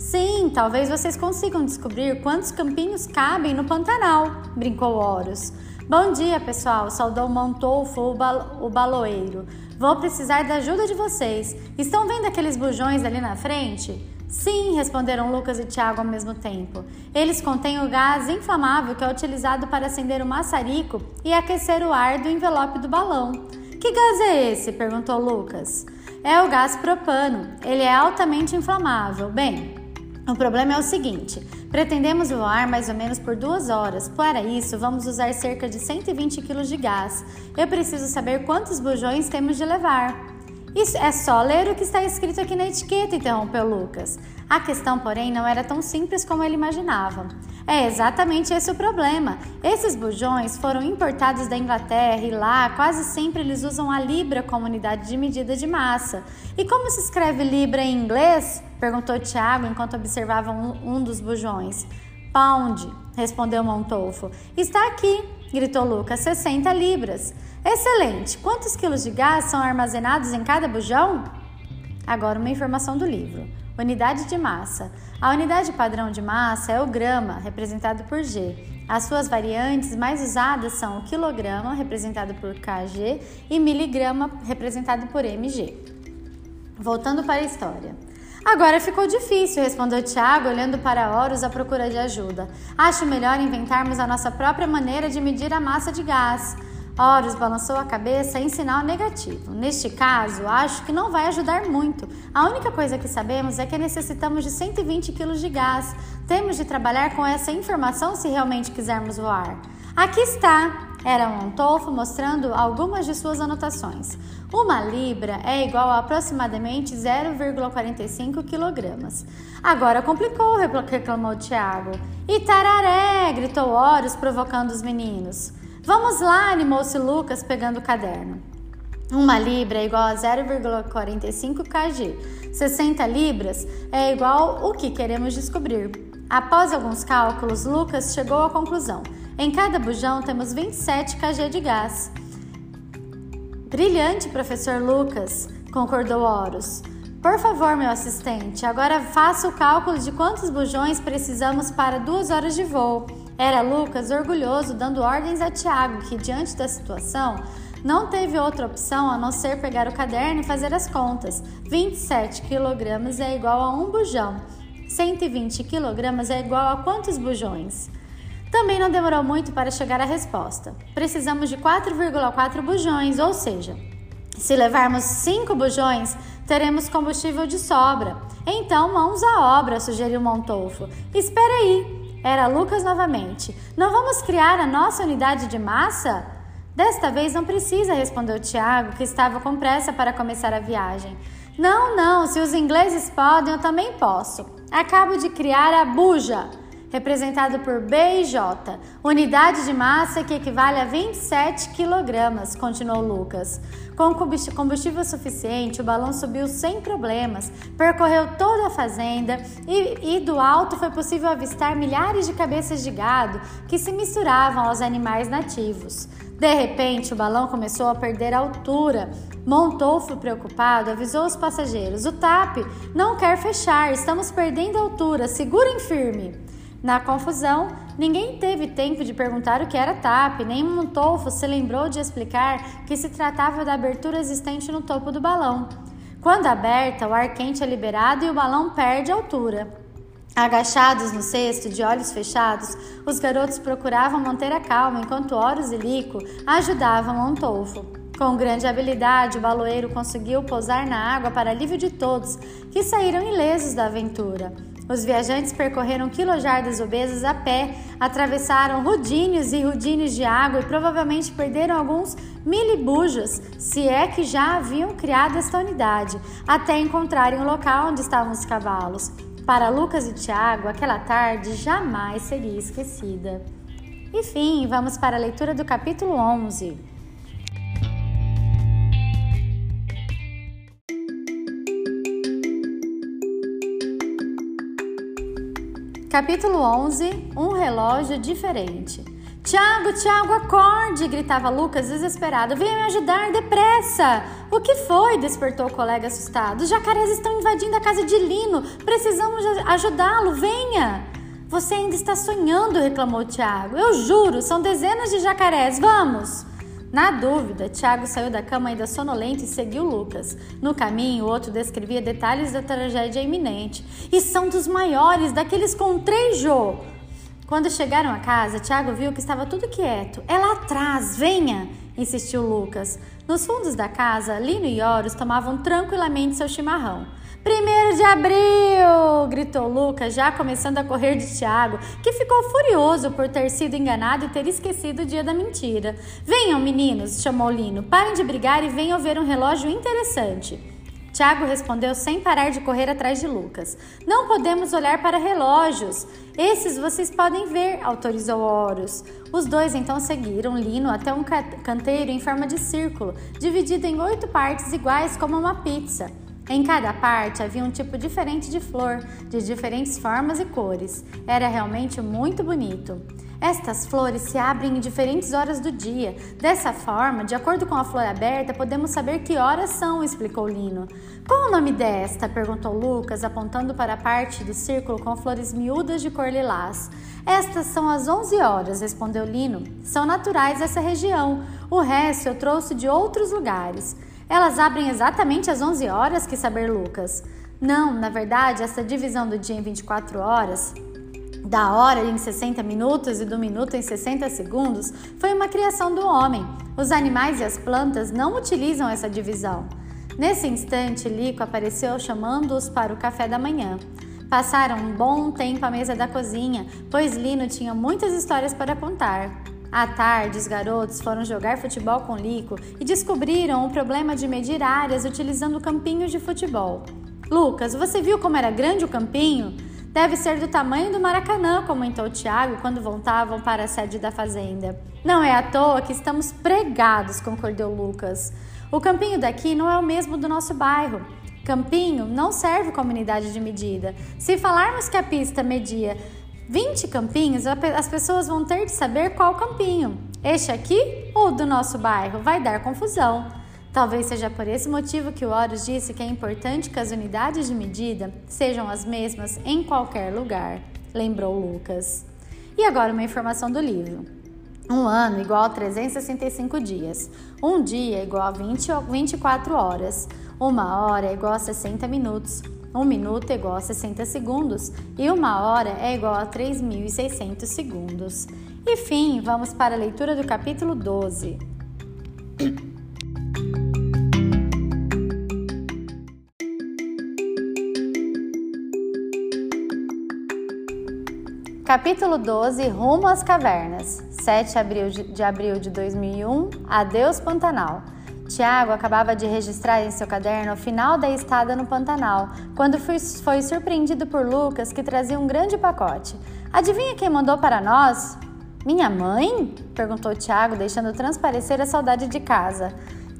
Sim, talvez vocês consigam descobrir quantos campinhos cabem no Pantanal, brincou Horus. Bom dia, pessoal, saudou Montolfo, o baloeiro. Vou precisar da ajuda de vocês. Estão vendo aqueles bujões ali na frente? Sim, responderam Lucas e Tiago ao mesmo tempo. Eles contêm o gás inflamável que é utilizado para acender o maçarico e aquecer o ar do envelope do balão. Que gás é esse? Perguntou Lucas. É o gás propano. Ele é altamente inflamável. Bem, o problema é o seguinte, pretendemos voar mais ou menos por 2 horas. Para isso, vamos usar cerca de 120 kg de gás. Eu preciso saber quantos bujões temos de levar. Isso é só ler o que está escrito aqui na etiqueta, interrompeu Lucas. A questão, porém, não era tão simples como ele imaginava. É exatamente esse o problema. Esses bujões foram importados da Inglaterra e lá quase sempre eles usam a libra como unidade de medida de massa. E como se escreve libra em inglês? Perguntou Tiago enquanto observava um dos bujões. Pound, respondeu Montolfo. Está aqui, gritou Lucas, 60 libras. Excelente! Quantos quilos de gás são armazenados em cada bujão? Agora uma informação do livro. Unidade de massa. A unidade padrão de massa é o grama, representado por G. As suas variantes mais usadas são o quilograma, representado por KG, e miligrama, representado por MG. Voltando para a história. Agora ficou difícil, respondeu Tiago, olhando para Horus à procura de ajuda. Acho melhor inventarmos a nossa própria maneira de medir a massa de gás. Horus balançou a cabeça em sinal negativo. Neste caso, acho que não vai ajudar muito. A única coisa que sabemos é que necessitamos de 120 kg de gás. Temos de trabalhar com essa informação se realmente quisermos voar. Aqui está! Era Montolfo mostrando algumas de suas anotações. Uma libra é igual a aproximadamente 0,45 quilogramas. Agora complicou, reclamou Tiago. E tararé! Gritou Horus, provocando os meninos. Vamos lá, animou-se Lucas, pegando o caderno. Uma libra é igual a 0,45 kg. 60 libras é igual o que queremos descobrir. Após alguns cálculos, Lucas chegou à conclusão. Em cada bujão temos 27 kg de gás. Brilhante, professor Lucas, concordou Horus. Por favor, meu assistente, agora faça o cálculo de quantos bujões precisamos para 2 horas de voo. Era Lucas orgulhoso, dando ordens a Tiago, que diante da situação não teve outra opção a não ser pegar o caderno e fazer as contas. 27 kg é igual a 1 bujão. 120 kg é igual a quantos bujões? Também não demorou muito para chegar à resposta. Precisamos de 4,4 bujões, ou seja, se levarmos 5 bujões, teremos combustível de sobra. Então, mãos à obra, sugeriu Montolfo. Espera aí! Era Lucas novamente. Não vamos criar a nossa unidade de massa? Desta vez não precisa, respondeu Tiago, que estava com pressa para começar a viagem. Não, se os ingleses podem, eu também posso. Acabo de criar a buja, representado por B e J. Unidade de massa que equivale a 27 kg, continuou Lucas. Com combustível suficiente, o balão subiu sem problemas, percorreu toda a fazenda e do alto foi possível avistar milhares de cabeças de gado que se misturavam aos animais nativos. De repente, o balão começou a perder altura. Montolfo, preocupado, avisou os passageiros. O TAP não quer fechar, estamos perdendo altura, segurem firme. Na confusão, ninguém teve tempo de perguntar o que era TAP, nem Montolfo se lembrou de explicar que se tratava da abertura existente no topo do balão. Quando aberta, o ar quente é liberado e o balão perde altura. Agachados no cesto, de olhos fechados, os garotos procuravam manter a calma enquanto Horus e Lico ajudavam Montolfo. Com grande habilidade, o baloeiro conseguiu pousar na água para alívio de todos, que saíram ilesos da aventura. Os viajantes percorreram quilojardas obesas a pé, atravessaram rudinhos e rudinhos de água e provavelmente perderam alguns milibujos, se é que já haviam criado esta unidade, até encontrarem o local onde estavam os cavalos. Para Lucas e Tiago, aquela tarde jamais seria esquecida. Enfim, vamos para a leitura do capítulo 11. Capítulo 11 – Um relógio diferente. Tiago, acorde! Gritava Lucas desesperado. Venha me ajudar, depressa! O que foi? Despertou o colega assustado. Os jacarés estão invadindo a casa de Lino. Precisamos ajudá-lo, venha! Você ainda está sonhando, reclamou Tiago. Eu juro, são dezenas de jacarés, vamos! Na dúvida, Tiago saiu da cama ainda sonolento e seguiu Lucas. No caminho, o outro descrevia detalhes da tragédia iminente. E são dos maiores, daqueles com treijô. Quando chegaram a casa, Tiago viu que estava tudo quieto. É lá atrás, venha, insistiu Lucas. Nos fundos da casa, Lino e Horus tomavam tranquilamente seu chimarrão. 1º de abril, gritou Lucas, já começando a correr de Tiago, que ficou furioso por ter sido enganado e ter esquecido o dia da mentira. Venham, meninos, chamou Lino, parem de brigar e venham ver um relógio interessante. Tiago respondeu sem parar de correr atrás de Lucas. Não podemos olhar para relógios. Esses vocês podem ver, autorizou Horus. Os dois então seguiram Lino até um canteiro em forma de círculo, dividido em 8 partes iguais como uma pizza. Em cada parte havia um tipo diferente de flor, de diferentes formas e cores. Era realmente muito bonito. Estas flores se abrem em diferentes horas do dia. Dessa forma, de acordo com a flor aberta, podemos saber que horas são, explicou Lino. Qual o nome desta? Perguntou Lucas, apontando para a parte do círculo com flores miúdas de cor lilás. Estas são as 11 horas, respondeu Lino. São naturais dessa região. O resto eu trouxe de outros lugares. Elas abrem exatamente às 11 horas, quis saber Lucas. Não, na verdade, essa divisão do dia em 24 horas... Da hora em 60 minutos e do minuto em 60 segundos foi uma criação do homem. Os animais e as plantas não utilizam essa divisão. Nesse instante, Lico apareceu chamando-os para o café da manhã. Passaram um bom tempo à mesa da cozinha, pois Lino tinha muitas histórias para contar. À tarde, os garotos foram jogar futebol com Lico e descobriram o problema de medir áreas utilizando campinhos de futebol. Lucas, você viu como era grande o campinho? Deve ser do tamanho do Maracanã, comentou Tiago quando voltavam para a sede da fazenda. Não é à toa que estamos pregados, concordou Lucas. O campinho daqui não é o mesmo do nosso bairro. Campinho não serve como unidade de medida. Se falarmos que a pista media 20 campinhos, as pessoas vão ter de saber qual campinho. Este aqui ou do nosso bairro? Vai dar confusão. Talvez seja por esse motivo que o Horus disse que é importante que as unidades de medida sejam as mesmas em qualquer lugar, lembrou Lucas. E agora uma informação do livro. 1 ano igual a 365 dias, 1 dia igual a 24 horas, 1 hora é igual a 60 minutos, 1 minuto é igual a 60 segundos e 1 hora é igual a 3.600 segundos. E fim, vamos para a leitura do capítulo 12. Capítulo 12, Rumo às Cavernas, 7 de abril de 2001, adeus Pantanal. Tiago acabava de registrar em seu caderno o final da estada no Pantanal, quando foi surpreendido por Lucas, que trazia um grande pacote. Adivinha quem mandou para nós? Minha mãe? Perguntou Tiago, deixando transparecer a saudade de casa.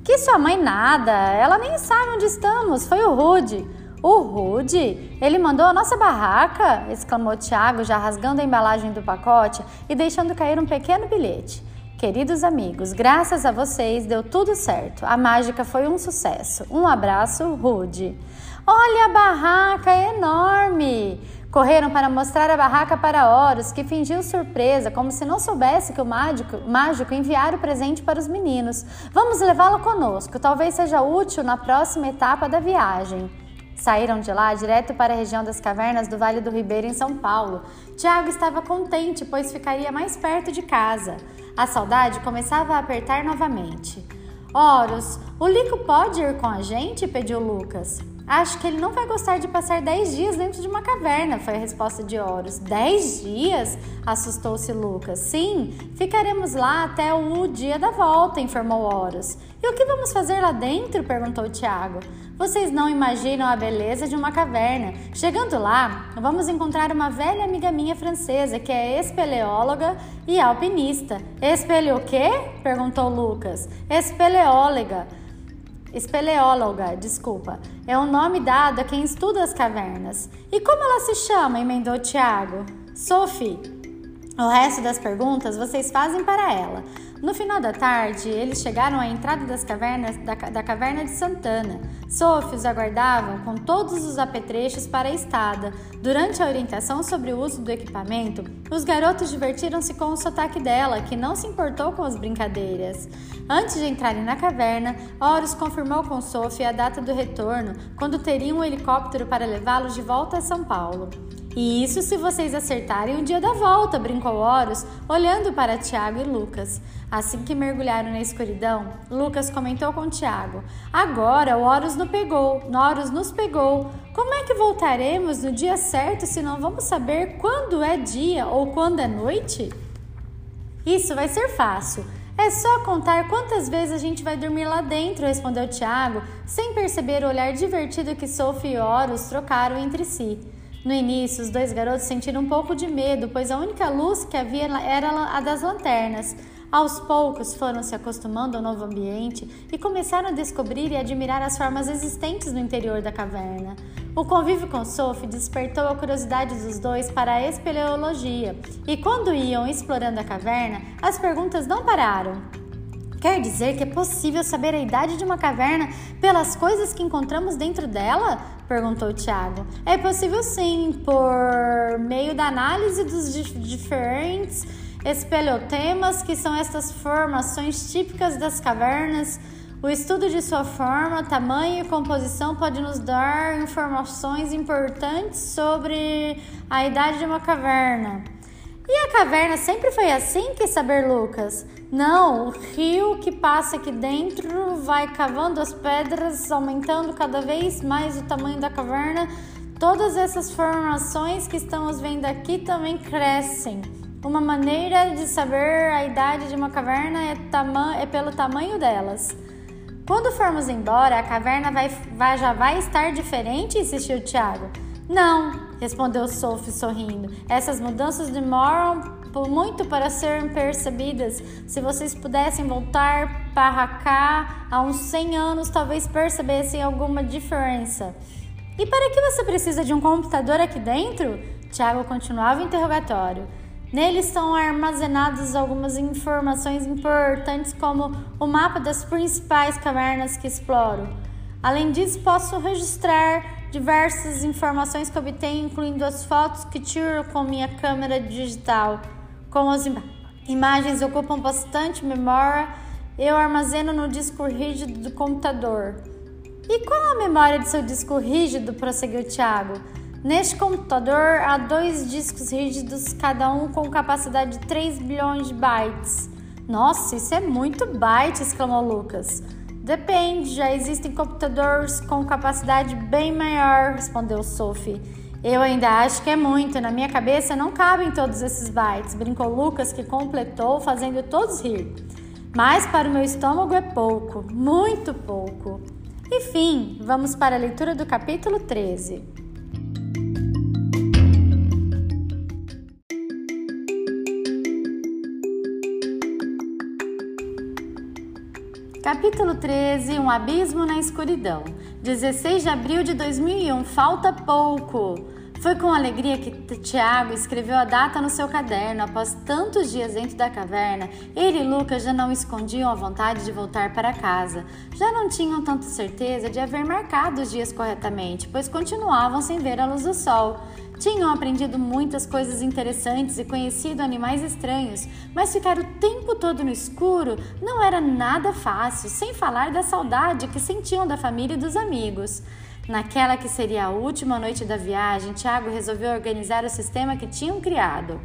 Que sua mãe nada, ela nem sabe onde estamos, foi o Rude. O Rude? Ele mandou a nossa barraca? Exclamou Tiago, já rasgando a embalagem do pacote e deixando cair um pequeno bilhete. Queridos amigos, graças a vocês deu tudo certo. A mágica foi um sucesso. Um abraço, Rude. Olha a barraca, é enorme! Correram para mostrar a barraca para Horus, que fingiu surpresa, como se não soubesse que o mágico enviara o presente para os meninos. Vamos levá-lo conosco, talvez seja útil na próxima etapa da viagem. Saíram de lá direto para a região das cavernas do Vale do Ribeira, em São Paulo. Tiago estava contente, pois ficaria mais perto de casa. A saudade começava a apertar novamente. Horus, o Lico pode ir com a gente? Pediu Lucas. Acho que ele não vai gostar de passar 10 dias dentro de uma caverna, foi a resposta de Horus. 10 dias? Assustou-se Lucas. Sim, ficaremos lá até o dia da volta, informou Horus. E o que vamos fazer lá dentro? Perguntou Tiago. Vocês não imaginam a beleza de uma caverna. Chegando lá, vamos encontrar uma velha amiga minha francesa, que é espeleóloga e alpinista. Espelho o quê? Perguntou Lucas. Espeleóloga, é um nome dado a quem estuda as cavernas. E como ela se chama? Emendou Tiago. Sophie. O resto das perguntas vocês fazem para ela. No final da tarde, eles chegaram à entrada das cavernas, da Caverna de Santana. Sophie os aguardavam com todos os apetrechos para a estada. Durante a orientação sobre o uso do equipamento, os garotos divertiram-se com o sotaque dela, que não se importou com as brincadeiras. Antes de entrarem na caverna, Horus confirmou com Sophie a data do retorno, quando teriam um helicóptero para levá-los de volta a São Paulo. E isso se vocês acertarem o dia da volta, brincou Horus, olhando para Tiago e Lucas. Assim que mergulharam na escuridão, Lucas comentou com Tiago: agora o Horus nos pegou. Como é que voltaremos no dia certo se não vamos saber quando é dia ou quando é noite? Isso vai ser fácil. É só contar quantas vezes a gente vai dormir lá dentro, respondeu Tiago, sem perceber o olhar divertido que Sophie e Horus trocaram entre si. No início, os dois garotos sentiram um pouco de medo, pois a única luz que havia era a das lanternas. Aos poucos, foram se acostumando ao novo ambiente e começaram a descobrir e admirar as formas existentes no interior da caverna. O convívio com Sophie despertou a curiosidade dos dois para a espeleologia, e quando iam explorando a caverna, as perguntas não pararam. Quer dizer que é possível saber a idade de uma caverna pelas coisas que encontramos dentro dela? Perguntou Tiago. É possível sim, por meio da análise dos diferentes espeleotemas, que são estas formações típicas das cavernas. O estudo de sua forma, tamanho e composição pode nos dar informações importantes sobre a idade de uma caverna. E a caverna sempre foi assim, quis saber Lucas? Não, o rio que passa aqui dentro vai cavando as pedras, aumentando cada vez mais o tamanho da caverna. Todas essas formações que estamos vendo aqui também crescem. Uma maneira de saber a idade de uma caverna é pelo tamanho delas. Quando formos embora, a caverna já vai estar diferente, insistiu Tiago. Não, respondeu Sophie sorrindo. Essas mudanças demoram muito para serem percebidas. Se vocês pudessem voltar para cá há uns 100 anos, talvez percebessem alguma diferença. E para que você precisa de um computador aqui dentro? Tiago continuava o interrogatório. Neles são armazenadas algumas informações importantes, como o mapa das principais cavernas que exploro. Além disso, posso registrar diversas informações que obtenho, incluindo as fotos que tiro com minha câmera digital. Como as imagens ocupam bastante memória, eu armazeno no disco rígido do computador. E qual a memória de seu disco rígido? Prosseguiu Tiago. Neste computador há 2 discos rígidos, cada um com capacidade de 3 bilhões de bytes. Nossa, isso é muito byte, exclamou Lucas. Depende, já existem computadores com capacidade bem maior, respondeu Sophie. Eu ainda acho que é muito, na minha cabeça não cabem todos esses bytes, brincou Lucas, que completou, fazendo todos rir. Mas para o meu estômago é pouco, muito pouco. Enfim, vamos para a leitura do capítulo 13. Capítulo 13, um abismo na escuridão. 16 de abril de 2001, falta pouco. Foi com alegria que Tiago escreveu a data no seu caderno. Após tantos dias dentro da caverna, ele e Lucas já não escondiam a vontade de voltar para casa. Já não tinham tanta certeza de haver marcado os dias corretamente, pois continuavam sem ver a luz do sol. Tinham aprendido muitas coisas interessantes e conhecido animais estranhos, mas ficar o tempo todo no escuro não era nada fácil, sem falar da saudade que sentiam da família e dos amigos. Naquela que seria a última noite da viagem, Tiago resolveu organizar o sistema que tinham criado.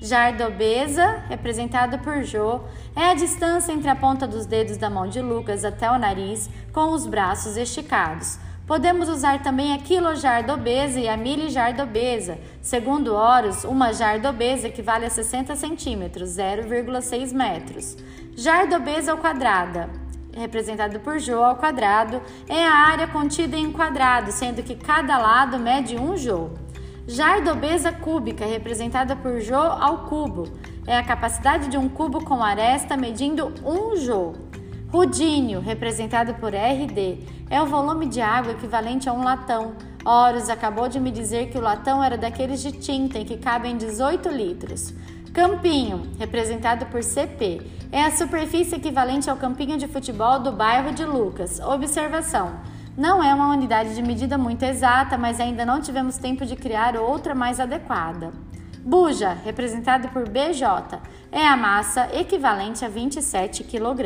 Jardobeza, representado por Jô, é a distância entre a ponta dos dedos da mão de Lucas até o nariz, com os braços esticados. Podemos usar também a quilojardobesa e a milijardobesa. Segundo Horus, uma jardobesa equivale a 60 centímetros, 0,6 metros. Jardobesa ao quadrado, representado por Jô ao quadrado, é a área contida em um quadrado, sendo que cada lado mede 1 Jô. Jardobesa cúbica, representada por Jô ao cubo, é a capacidade de um cubo com aresta medindo 1 Jô. Rudinho, representado por RD, é o volume de água equivalente a um latão. Horus acabou de me dizer que o latão era daqueles de tinta em que cabem 18 litros. Campinho, representado por CP, é a superfície equivalente ao campinho de futebol do bairro de Lucas. Observação: não é uma unidade de medida muito exata, mas ainda não tivemos tempo de criar outra mais adequada. Buja, representado por BJ, é a massa equivalente a 27 kg.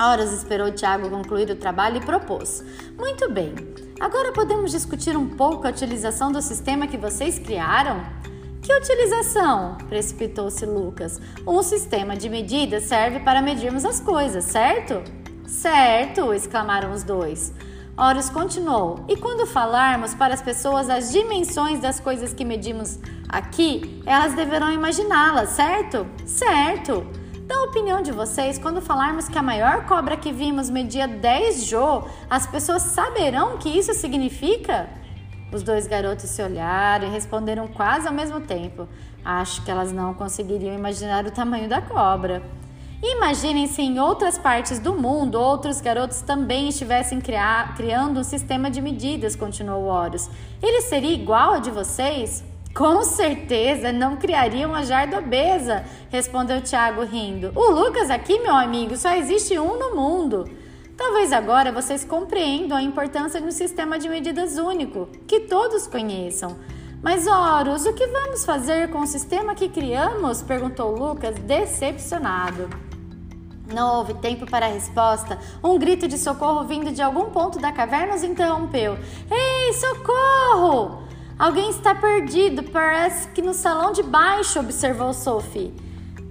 Horas esperou Tiago concluir o trabalho e propôs: muito bem, agora podemos discutir um pouco a utilização do sistema que vocês criaram? Que utilização? Precipitou-se Lucas. Um sistema de medida serve para medirmos as coisas, certo? Certo, exclamaram os dois. Horus continuou: e quando falarmos para as pessoas as dimensões das coisas que medimos aqui, elas deverão imaginá-las, certo? Certo. Da opinião de vocês, quando falarmos que a maior cobra que vimos media 10 jô, as pessoas saberão o que isso significa? Os dois garotos se olharam e responderam quase ao mesmo tempo. Acho que elas não conseguiriam imaginar o tamanho da cobra. Imaginem-se em outras partes do mundo, outros garotos também estivessem criando um sistema de medidas, continuou Horus. Ele seria igual a de vocês? Com certeza, não criariam a jarda obesa, respondeu Tiago rindo. O Lucas aqui, meu amigo, só existe um no mundo. Talvez agora vocês compreendam a importância de um sistema de medidas único, que todos conheçam. Mas, Horus, o que vamos fazer com o sistema que criamos? Perguntou Lucas, decepcionado. Não houve tempo para a resposta. Um grito de socorro vindo de algum ponto da caverna os interrompeu. Ei, socorro! Alguém está perdido, parece que no salão de baixo, observou Sophie.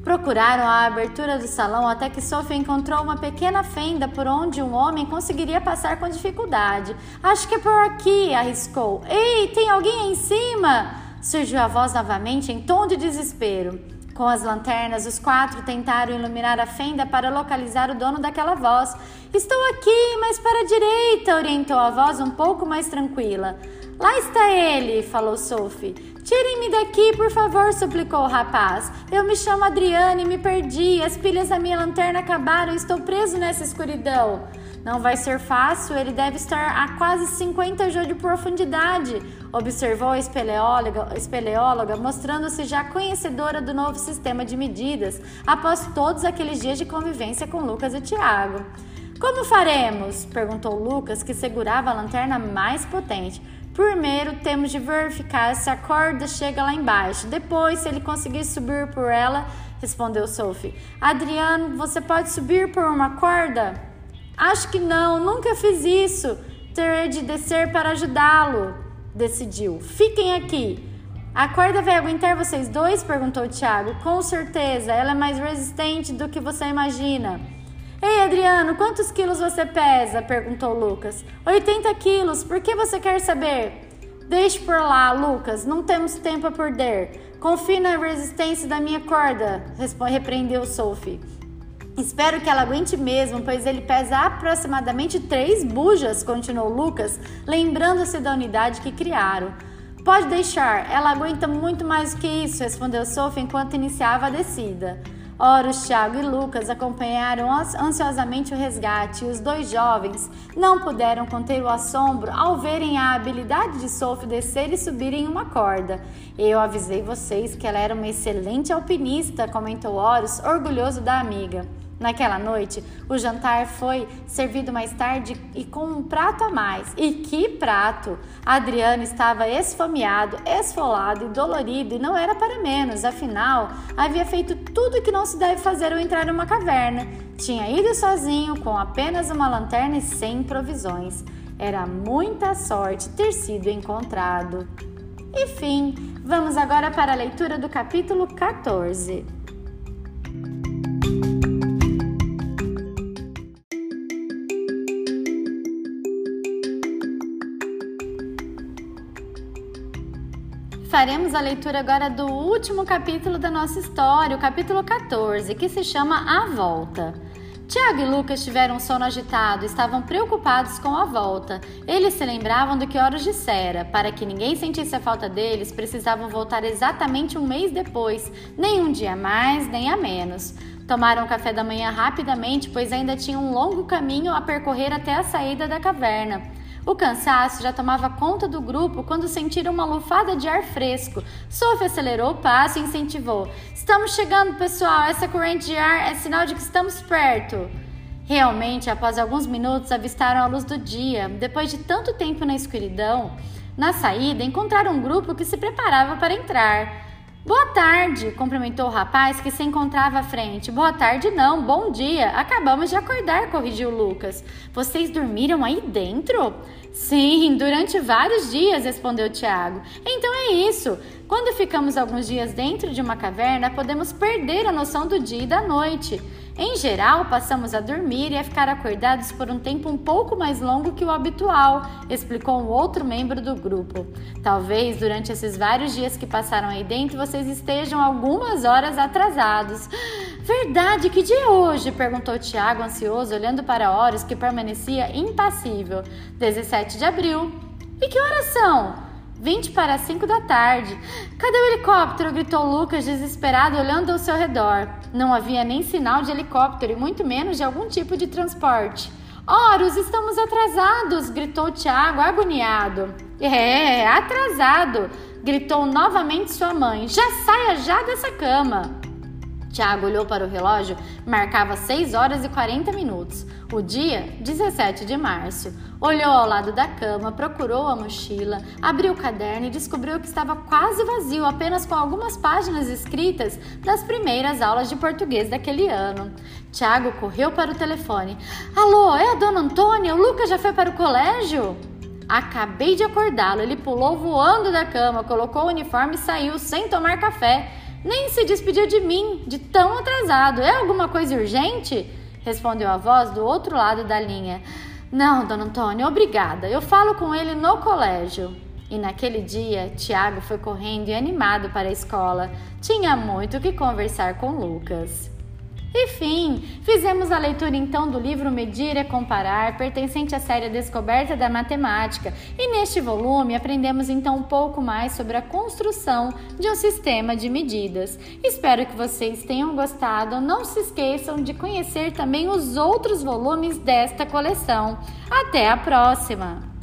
Procuraram a abertura do salão até que Sophie encontrou uma pequena fenda por onde um homem conseguiria passar com dificuldade. Acho que é por aqui, arriscou. Ei, tem alguém aí em cima? Surgiu a voz novamente em tom de desespero. Com as lanternas, os quatro tentaram iluminar a fenda para localizar o dono daquela voz. Estou aqui, mas para a direita, orientou a voz um pouco mais tranquila. Lá está ele, falou Sophie. Tirem-me daqui, por favor, suplicou o rapaz. Eu me chamo Adriane e me perdi. As pilhas da minha lanterna acabaram e estou preso nessa escuridão. Não vai ser fácil, ele deve estar a quase 50 jô de profundidade, observou a espeleóloga, mostrando-se já conhecedora do novo sistema de medidas, após todos aqueles dias de convivência com Lucas e Tiago. Como faremos? Perguntou Lucas, que segurava a lanterna mais potente. Primeiro, temos de verificar se a corda chega lá embaixo. Depois, se ele conseguir subir por ela, respondeu Sophie. Adriano, você pode subir por uma corda? Acho que não, nunca fiz isso. Terei de descer para ajudá-lo, decidiu. Fiquem aqui. A corda vai aguentar vocês dois? Perguntou Tiago. Com certeza, ela é mais resistente do que você imagina. Ei, Adriano, quantos quilos você pesa? Perguntou Lucas. 80 quilos, por que você quer saber? Deixe por lá, Lucas, não temos tempo a perder. Confie na resistência da minha corda, repreendeu Sophie. Espero que ela aguente mesmo, pois ele pesa aproximadamente 3 bujas, continuou Lucas, lembrando-se da unidade que criaram. Pode deixar, ela aguenta muito mais do que isso, respondeu Sophie enquanto iniciava a descida. Horus, Tiago e Lucas acompanharam ansiosamente o resgate e os dois jovens não puderam conter o assombro ao verem a habilidade de Sophie descer e subir em uma corda. Eu avisei vocês que ela era uma excelente alpinista, comentou Horus, orgulhoso da amiga. Naquela noite, o jantar foi servido mais tarde e com um prato a mais. E que prato! Adriano estava esfomeado, esfolado e dolorido e não era para menos. Afinal, havia feito tudo o que não se deve fazer ao entrar numa caverna. Tinha ido sozinho, com apenas uma lanterna e sem provisões. Era muita sorte ter sido encontrado. Enfim, vamos agora para a leitura do capítulo 14. Faremos a leitura agora do último capítulo da nossa história, o capítulo 14, que se chama A Volta. Tiago e Lucas tiveram um sono agitado, estavam preocupados com a volta. Eles se lembravam do que Horus dissera. Para que ninguém sentisse a falta deles, precisavam voltar exatamente 1 mês depois, nem um dia a mais, nem a menos. Tomaram café da manhã rapidamente, pois ainda tinham um longo caminho a percorrer até a saída da caverna. O cansaço já tomava conta do grupo quando sentiram uma lufada de ar fresco. Sophie acelerou o passo e incentivou. Estamos chegando, pessoal. Essa corrente de ar é sinal de que estamos perto. Realmente, após alguns minutos, avistaram a luz do dia. Depois de tanto tempo na escuridão, na saída, encontraram um grupo que se preparava para entrar. Boa tarde, cumprimentou o rapaz que se encontrava à frente. Boa tarde não, bom dia. Acabamos de acordar, corrigiu Lucas. Vocês dormiram aí dentro? Sim, durante vários dias, respondeu Tiago. Então é isso. Quando ficamos alguns dias dentro de uma caverna, podemos perder a noção do dia e da noite. Em geral, passamos a dormir e a ficar acordados por um tempo um pouco mais longo que o habitual, explicou um outro membro do grupo. Talvez durante esses vários dias que passaram aí dentro, vocês estejam algumas horas atrasados. Verdade, que dia é hoje? Perguntou Tiago, ansioso, olhando para Horus, que permanecia impassível. 17 de abril. E que horas são? 20 para 5 da tarde. Cadê o helicóptero? Gritou Lucas, desesperado, olhando ao seu redor. Não havia nem sinal de helicóptero e muito menos de algum tipo de transporte. Horus, estamos atrasados! Gritou Tiago, agoniado. É, atrasado! Gritou novamente sua mãe. Já saia já dessa cama! Tiago olhou para o relógio, marcava 6 horas e 40 minutos. O dia, 17 de março. Olhou ao lado da cama, procurou a mochila, abriu o caderno e descobriu que estava quase vazio, apenas com algumas páginas escritas das primeiras aulas de português daquele ano. Tiago correu para o telefone. Alô, é a dona Antônia? O Lucas já foi para o colégio? Acabei de acordá-lo. Ele pulou voando da cama, colocou o uniforme e saiu sem tomar café. Nem se despediu de mim, de tão atrasado. É alguma coisa urgente? Respondeu a voz do outro lado da linha. Não, dona Antônia, obrigada. Eu falo com ele no colégio. E naquele dia, Tiago foi correndo e animado para a escola. Tinha muito o que conversar com Lucas. Enfim, fizemos a leitura então do livro Medir e Comparar, pertencente à série Descoberta da Matemática, e neste volume aprendemos então um pouco mais sobre a construção de um sistema de medidas. Espero que vocês tenham gostado, não se esqueçam de conhecer também os outros volumes desta coleção. Até a próxima!